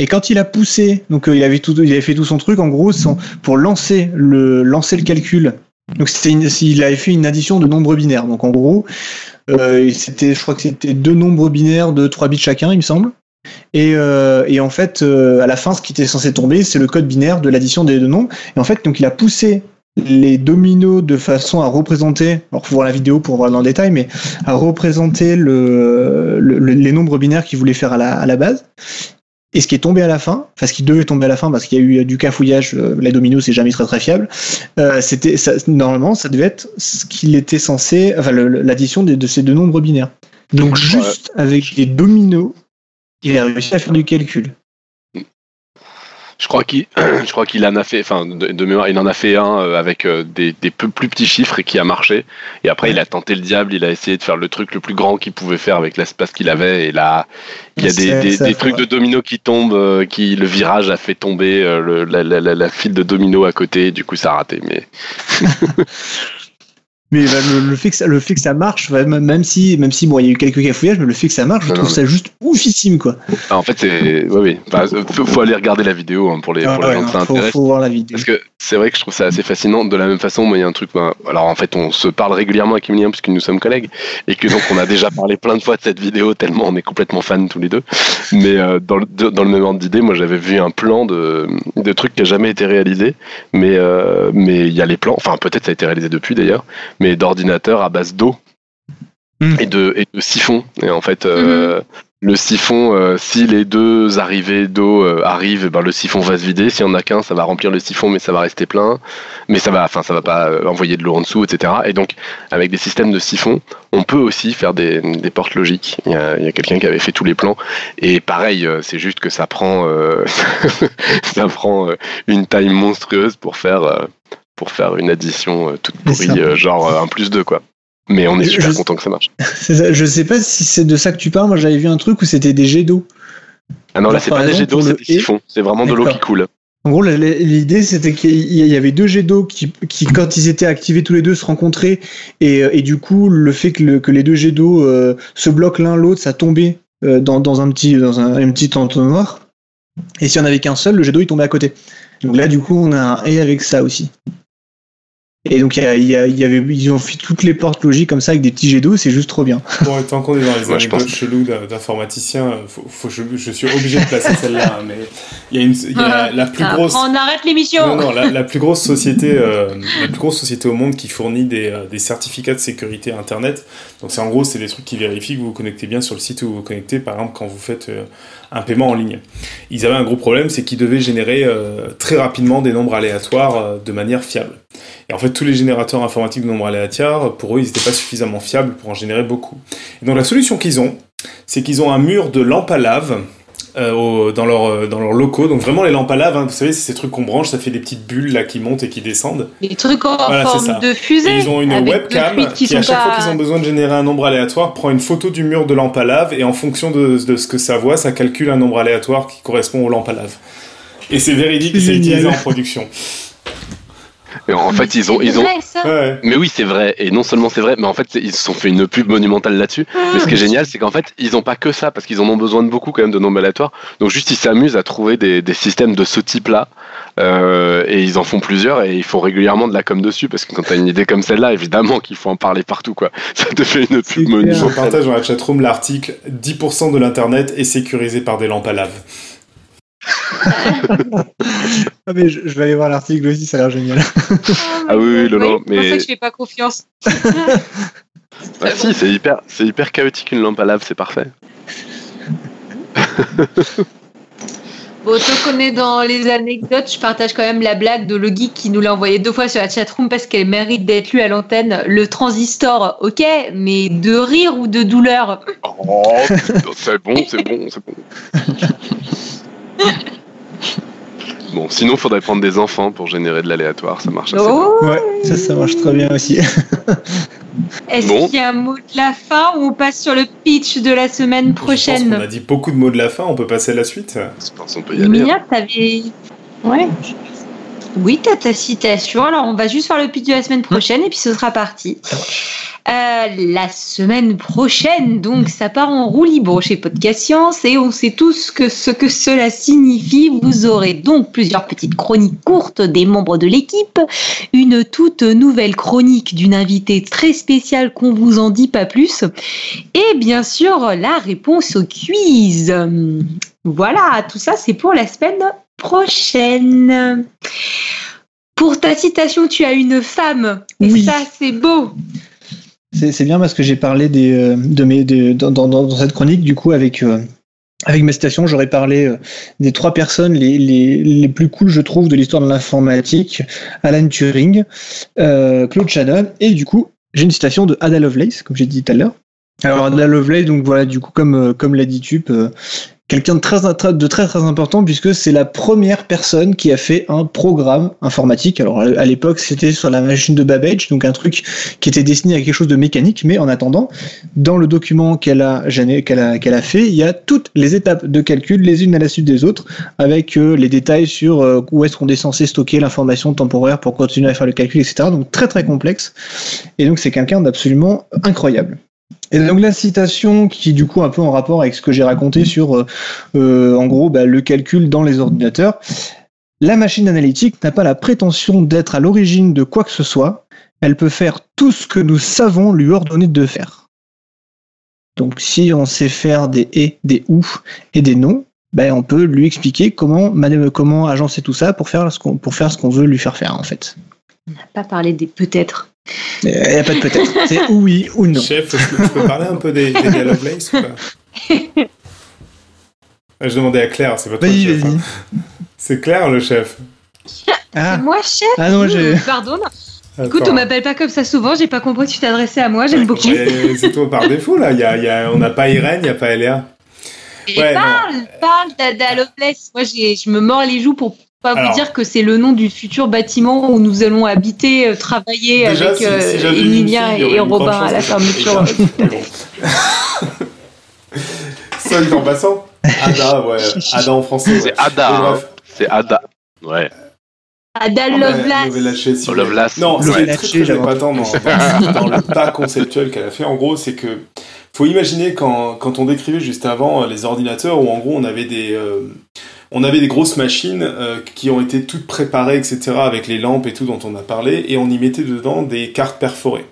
Et quand il a poussé, donc euh, il avait tout, il avait fait tout son truc en gros son, pour lancer le lancer le calcul. Donc c'était une, il avait fait une addition de nombres binaires. Donc en gros, euh, c'était, je crois que c'était deux nombres binaires de trois bits chacun, il me semble. Et, euh, et en fait, euh, à la fin, ce qui était censé tomber, c'est le code binaire de l'addition des deux nombres. Et en fait, donc il a poussé les dominos de façon à représenter, alors faut voir la vidéo pour voir dans le détail, mais à représenter le, le, le les nombres binaires qu'il voulait faire à la, à la base. Et ce qui est tombé à la fin, enfin ce qui devait tomber à la fin parce qu'il y a eu du cafouillage, euh, la domino c'est jamais très très fiable, euh, c'était ça, normalement ça devait être ce qu'il était censé, enfin le, l'addition de, de ces deux nombres binaires. Donc juste ouais. avec les dominos, il a réussi à faire du calcul. Je crois qu'il, je crois qu'il en a fait, enfin de, de mémoire, il en a fait un avec des, des plus, plus petits chiffres et qui a marché. Et après, ouais. il a tenté le diable, il a essayé de faire le truc le plus grand qu'il pouvait faire avec l'espace qu'il avait. Et là, il y a des, des, ça, des trucs ouais. de domino qui tombent, qui le virage a fait tomber le, la, la, la, la file de domino à côté. Et du coup, ça a raté. Mais mais bah, le, le fait que ça, le fait que ça marche, même si, même si bon, il y a eu quelques cafouillages, mais le fait que ça marche, je non, trouve non, ça mais... juste oufissime, quoi. Ah, en fait, c'est, oui, oui. Enfin, faut, faut aller regarder la vidéo hein, pour les, ah, pour ouais, les gens qui s'intéressent. Faut, faut voir la vidéo. Parce que C'est vrai que je trouve ça assez fascinant. De la même façon, moi, il y a un truc. Bah, alors, en fait, on se parle régulièrement avec Émilien puisque nous sommes collègues et que donc on a déjà parlé plein de fois de cette vidéo tellement on est complètement fans tous les deux. Mais euh, dans, le, dans le même ordre d'idée, moi, j'avais vu un plan de, de trucs qui n'a jamais été réalisé. Mais euh, mais il y a les plans. Enfin, peut-être ça a été réalisé depuis d'ailleurs. Mais d'ordinateurs à base d'eau mmh. et de et de siphons. Et en fait. Euh, mmh. Le siphon, euh, si les deux arrivées d'eau euh, arrivent, ben le siphon va se vider. Si on a qu'un, ça va remplir le siphon, mais ça va rester plein. Mais ça va, enfin, ça va pas euh, envoyer de l'eau en dessous, et cetera. Et donc, avec des systèmes de siphon, on peut aussi faire des, des portes logiques. Il y a, il y a quelqu'un qui avait fait tous les plans. Et pareil, euh, c'est juste que ça prend, euh, ça prend euh, une taille monstrueuse pour faire, euh, pour faire une addition euh, toute pourrie, euh, genre euh, un plus deux, quoi. Mais on est super je, content que ça marche. Ça, je sais pas si c'est de ça que tu parles. Moi, j'avais vu un truc où c'était des jets d'eau. Ah non, là, c'est pas des jets d'eau, c'est des siphons. C'est vraiment de l'eau qui coule. En gros, l'idée, c'était qu'il y avait deux jets d'eau qui, qui, quand ils étaient activés tous les deux, se rencontraient. Et, et du coup, le fait que, le, que les deux jets d'eau euh, se bloquent l'un l'autre, ça tombait euh, dans, dans un petit, dans un, un petit entonnoir. Et s'il n'y en avait qu'un seul, le jet d'eau, il tombait à côté. Donc là, du coup, on a un et avec ça aussi. Et donc, y a, y a, y avait, ils ont fait toutes les portes logiques comme ça avec des petits jets d'eau, c'est juste trop bien. Bon, et tant qu'on est dans les ouais, anecdotes pense... cheloues d'informaticiens, faut, faut, je, je suis obligé de placer celle-là, mais il y a, une, y a la plus grosse... On arrête l'émission. Non, non, la, la, plus grosse société, euh, la plus grosse société au monde qui fournit des, des certificats de sécurité Internet. Donc, c'est, en gros, c'est des trucs qui vérifient que vous vous connectez bien sur le site où vous vous connectez, par exemple, quand vous faites... Euh, un paiement en ligne. Ils avaient un gros problème, c'est qu'ils devaient générer euh, très rapidement des nombres aléatoires euh, de manière fiable. Et en fait, tous les générateurs informatiques de nombres aléatoires, pour eux, ils n'étaient pas suffisamment fiables pour en générer beaucoup. Et donc la solution qu'ils ont, c'est qu'ils ont un mur de lampes à lave euh, au, dans, leur, euh, dans leurs locaux. Donc vraiment les lampes à lave, hein, vous savez, c'est ces trucs qu'on branche, ça fait des petites bulles là qui montent et qui descendent. Les trucs en voilà, forme de fusée. Et ils ont une webcam qui, qui à chaque pas... fois qu'ils ont besoin de générer un nombre aléatoire, prend une photo du mur de lampe à lave et en fonction de, de ce que ça voit, ça calcule un nombre aléatoire qui correspond aux lampes à lave. Et c'est véridique, c'est utilisé en production. Et en fait, ils ont, ils ont. Ouais. Mais oui, c'est vrai. Et non seulement c'est vrai, mais en fait, ils se sont fait une pub monumentale là-dessus. Mmh. Mais ce qui est génial, c'est qu'en fait, ils n'ont pas que ça, parce qu'ils en ont besoin de beaucoup quand même de nombres aléatoires. Donc juste, ils s'amusent à trouver des, des systèmes de ce type-là, euh, et ils en font plusieurs, et ils font régulièrement de la com dessus, parce que quand t'as une idée comme celle-là, évidemment qu'il faut en parler partout, quoi. Ça te fait une c'est pub monumentale. Je partage dans la chatroom l'article dix pour cent de l'internet est sécurisé par des lampes à lave. Ah mais je, je vais aller voir l'article aussi, ça a l'air génial. Ah oui, oui Lolo, oui, mais. C'est pour ça que je fais pas confiance. Bah si, c'est hyper, c'est hyper chaotique une lampe à lave, c'est parfait. Bon, tant qu'on est dans les anecdotes, je partage quand même la blague de le geek qui nous l'a envoyée deux fois sur la chatroom parce qu'elle mérite d'être lue à l'antenne. Le transistor, ok, mais de rire ou de douleur? Oh, c'est bon, c'est bon, c'est bon. Bon, sinon il faudrait prendre des enfants pour générer de l'aléatoire, ça marche assez oh bien. Ouais, ça, ça marche très bien aussi. Est-ce bon. qu'il y a un mot de la fin ou on passe sur le pitch de la semaine prochaine? Je pense qu'on a dit beaucoup de mots de la fin, on peut passer à la suite. Je pense qu'on peut y aller. Mia, t'avais... Ouais. Oui, t'as ta citation, alors on va juste faire le pitch de la semaine prochaine et puis ce sera parti. Euh, la semaine prochaine, donc, ça part en roue libre chez Podcast Science et on sait tous ce que, ce que cela signifie. Vous aurez donc plusieurs petites chroniques courtes des membres de l'équipe, une toute nouvelle chronique d'une invitée très spéciale qu'on vous en dit pas plus et bien sûr la réponse au quiz. Voilà, tout ça c'est pour la semaine prochaine. Pour ta citation, tu as une femme et oui. Ça c'est beau. C'est, c'est bien parce que j'ai parlé des, euh, de mes, de, dans, dans, dans cette chronique, du coup, avec, euh, avec ma citation, j'aurais parlé euh, des trois personnes les, les, les plus cool, je trouve, de l'histoire de l'informatique, Alan Turing, euh, Claude Shannon, et du coup, j'ai une citation de Ada Lovelace, comme j'ai dit tout à l'heure. Alors, Ada Lovelace, donc voilà, du coup, comme, euh, comme l'a dit Tup, euh, quelqu'un de très, de très très important puisque c'est la première personne qui a fait un programme informatique. Alors à l'époque c'était sur la machine de Babbage, donc un truc qui était destiné à quelque chose de mécanique, mais en attendant, dans le document qu'elle a, qu'elle a, qu'elle a fait, il y a toutes les étapes de calcul, les unes à la suite des autres, avec euh, les détails sur euh, où est-ce qu'on est censé stocker l'information temporaire pour continuer à faire le calcul, et cetera. Donc très très complexe, et donc c'est quelqu'un d'absolument incroyable. Et donc la citation qui du coup un peu en rapport avec ce que j'ai raconté sur euh, en gros bah, le calcul dans les ordinateurs, La machine analytique n'a pas la prétention d'être à l'origine de quoi que ce soit, elle peut faire tout ce que nous savons lui ordonner de faire. Donc si on sait faire des et, des ou et des non, ben on peut lui expliquer comment, comment agencer tout ça pour faire ce qu'on, pour faire ce qu'on veut lui faire faire en fait. On n'a pas parlé des peut-être. Il n'y a pas de peut-être, c'est oui ou non. Chef, je, je peux parler un peu des, des Dialog Place ou pas? Je demandais à Claire, c'est pas toi. Vas-y, chef, vas-y. Hein. C'est Claire le chef. Ah. C'est moi chef. Ah non, j'ai... Pardon. Attends. Écoute, on m'appelle pas comme ça souvent, j'ai pas compris que tu t'adressais à moi, j'aime beaucoup. Mais c'est toi par défaut là, y a, y a, on n'a pas Irène, il n'y a pas Eléa. Ouais, parle, non. parle d'Ada Lovelace. Moi, j'ai, je me mords les joues pour pas Alors, vous dire que c'est le nom du futur bâtiment où nous allons habiter, travailler déjà, avec Émilien si, si euh, et, et Robin à la fermeture. Seul en passant. Ada, ouais. Ada en français. C'est Ada. Ouais. C'est Ada. Ouais. Ada Lovelace. Oh, Lovelace. Non, c'est ouais. très très épatant dans, dans le tas conceptuel qu'elle a fait. En gros, c'est que faut imaginer quand, quand on décrivait juste avant les ordinateurs où en gros on avait des euh, on avait des grosses machines euh, qui ont été toutes préparées, et cetera avec les lampes et tout dont on a parlé et on y mettait dedans des cartes perforées.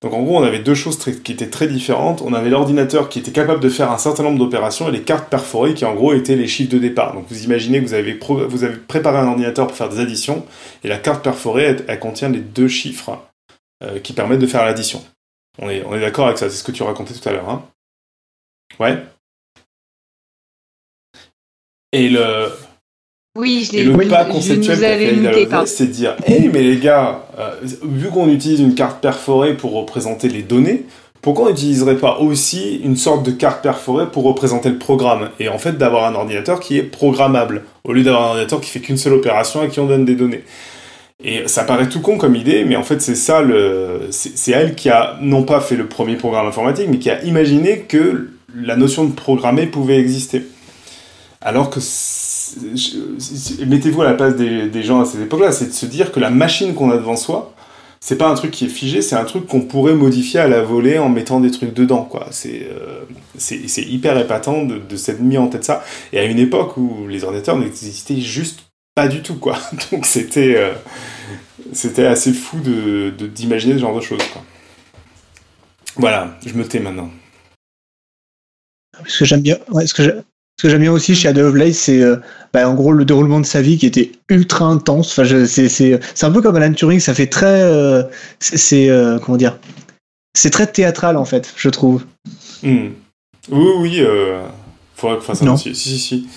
Donc en gros, on avait deux choses très, qui étaient très différentes. On avait l'ordinateur qui était capable de faire un certain nombre d'opérations et les cartes perforées qui en gros étaient les chiffres de départ. Donc vous imaginez que vous avez, pro- vous avez préparé un ordinateur pour faire des additions et la carte perforée, elle, elle contient les deux chiffres euh, qui permettent de faire l'addition. On est, on est d'accord avec ça, c'est ce que tu racontais tout à l'heure. Hein ouais. Et le... Oui, je l'ai, et le oui, pas conceptuel qu'a fait Ada Lovelace, c'est de dire « Hey, mais les gars, euh, vu qu'on utilise une carte perforée pour représenter les données, pourquoi on n'utiliserait pas aussi une sorte de carte perforée pour représenter le programme ?» Et en fait, d'avoir un ordinateur qui est programmable, au lieu d'avoir un ordinateur qui fait qu'une seule opération et qui en donne des données. Et ça paraît tout con comme idée, mais en fait, c'est ça le... C'est, c'est elle qui a, non pas fait le premier programme informatique, mais qui a imaginé que la notion de programmer pouvait exister. Alors que... mettez-vous à la place des, des gens à cette époque-là, c'est de se dire que la machine qu'on a devant soi, c'est pas un truc qui est figé, c'est un truc qu'on pourrait modifier à la volée en mettant des trucs dedans, quoi. C'est, euh, c'est, c'est hyper épatant de, de s'être mis en tête ça. Et à une époque où les ordinateurs n'existaient juste pas du tout, quoi. Donc c'était, euh, c'était assez fou de, de, d'imaginer ce genre de choses, quoi. Voilà, je me tais maintenant. Ce que j'aime bien, ouais, ce que j'aime... Ce que j'aime bien aussi chez Ada Lovelace, c'est euh, bah, en gros le déroulement de sa vie qui était ultra intense. Enfin, je, c'est, c'est, c'est un peu comme Alan Turing, ça fait très, euh, c'est, c'est euh, comment dire, c'est très théâtral en fait, je trouve. Mmh. Oui, oui, euh, faudrait que fasse un si, si, si.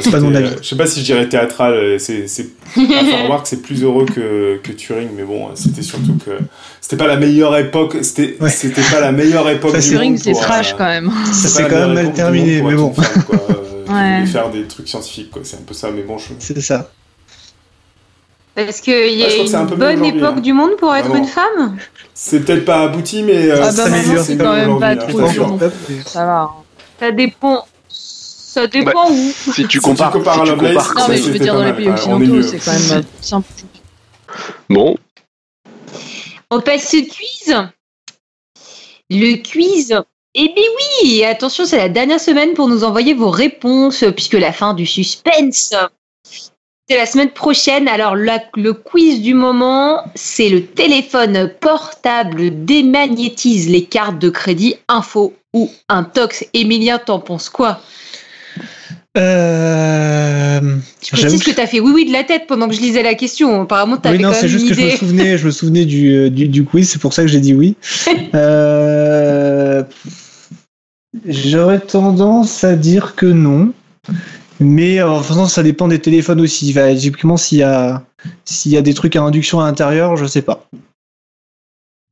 C'est pas mon avis. Je sais pas si je dirais théâtral. C'est, c'est. Enfin, remarque, c'est plus heureux que que Turing, mais bon, c'était surtout que c'était pas la meilleure époque. C'était, ouais. c'était pas la meilleure époque ça, du Turing, monde. Turing, c'est trash euh, quand même. Ça c'est quand même mal terminé, mais bon. Ouais. De faire des trucs scientifiques, quoi. C'est un peu ça, mais bon, je... C'est ça. Parce qu'il y a ah, une bonne époque hein. du monde pour être ah, une femme. C'est peut-être pas abouti, mais... Euh, ah bah maintenant, c'est quand même pas trop long. Ça va. Ça dépend... Ça dépend bah, où. Si tu compares, si tu compares si à la Blaise... Non, mais je veux dire, dans les pays occidentaux, c'est quand même simple. Bon. On passe ce quiz. Le quiz... Eh bien oui, attention, c'est la dernière semaine pour nous envoyer vos réponses, puisque la fin du suspense, c'est la semaine prochaine. Alors, la, le quiz du moment, c'est le téléphone portable démagnétise les cartes de crédit info ou intox. Émilien, t'en penses quoi ? Euh... Je précise que t'as fait oui oui de la tête pendant que je lisais la question. Apparemment t'avais oui, non, quand même une idée. C'est juste que je me souvenais, je me souvenais du, du, du quiz, c'est pour ça que j'ai dit oui. euh... J'aurais tendance à dire que non, mais en fait ça dépend des téléphones aussi. Enfin, typiquement s'il y a s'il y a des trucs à induction à l'intérieur, je sais pas.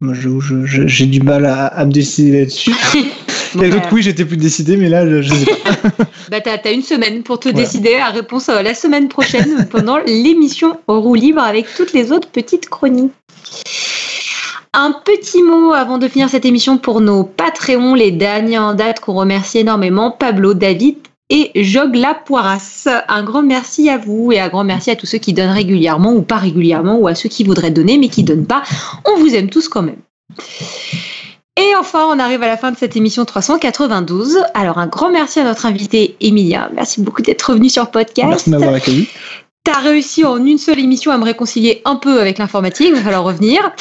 Moi je, je, je, j'ai du mal à, à me décider là-dessus. Les autres, oui, j'étais plus décidé, mais là, je, je sais pas. bah, t'as, t'as une semaine pour te voilà. décider. La réponse euh, la semaine prochaine, pendant l'émission en roue libre avec toutes les autres petites chroniques. Un petit mot avant de finir cette émission pour nos Patreons, les derniers en date qu'on remercie énormément, Pablo, David et Jogla Poiras. Un grand merci à vous et un grand merci à tous ceux qui donnent régulièrement ou pas régulièrement ou à ceux qui voudraient donner mais qui donnent pas. On vous aime tous quand même. Et enfin, on arrive à la fin de cette émission trois cent quatre-vingt-douze. Alors, un grand merci à notre invité, Émilien. Merci beaucoup d'être venu sur Podcast. Merci de m'avoir accueilli. T'as réussi en une seule émission à me réconcilier un peu avec l'informatique, il va falloir revenir.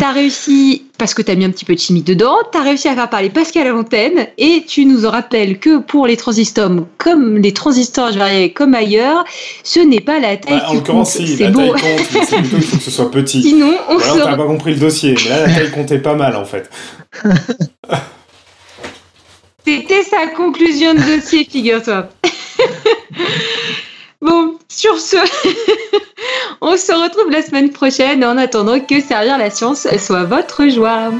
T'as réussi, parce que t'as mis un petit peu de chimie dedans, t'as réussi à faire parler Pascal à l'antenne, et tu nous en rappelles que pour les transistors, comme les transistors, je vais arriver, comme ailleurs, ce n'est pas la taille bah, qui compte. En l'occurrence, si, la beau. Taille compte, mais c'est plutôt, il faut que ce soit petit. Sinon, on se... t'as pas compris le dossier, mais là, la taille comptait pas mal, en fait. C'était sa conclusion de dossier, figure-toi. Bon, sur ce, on se retrouve la semaine prochaine en attendant que servir la science soit votre joie.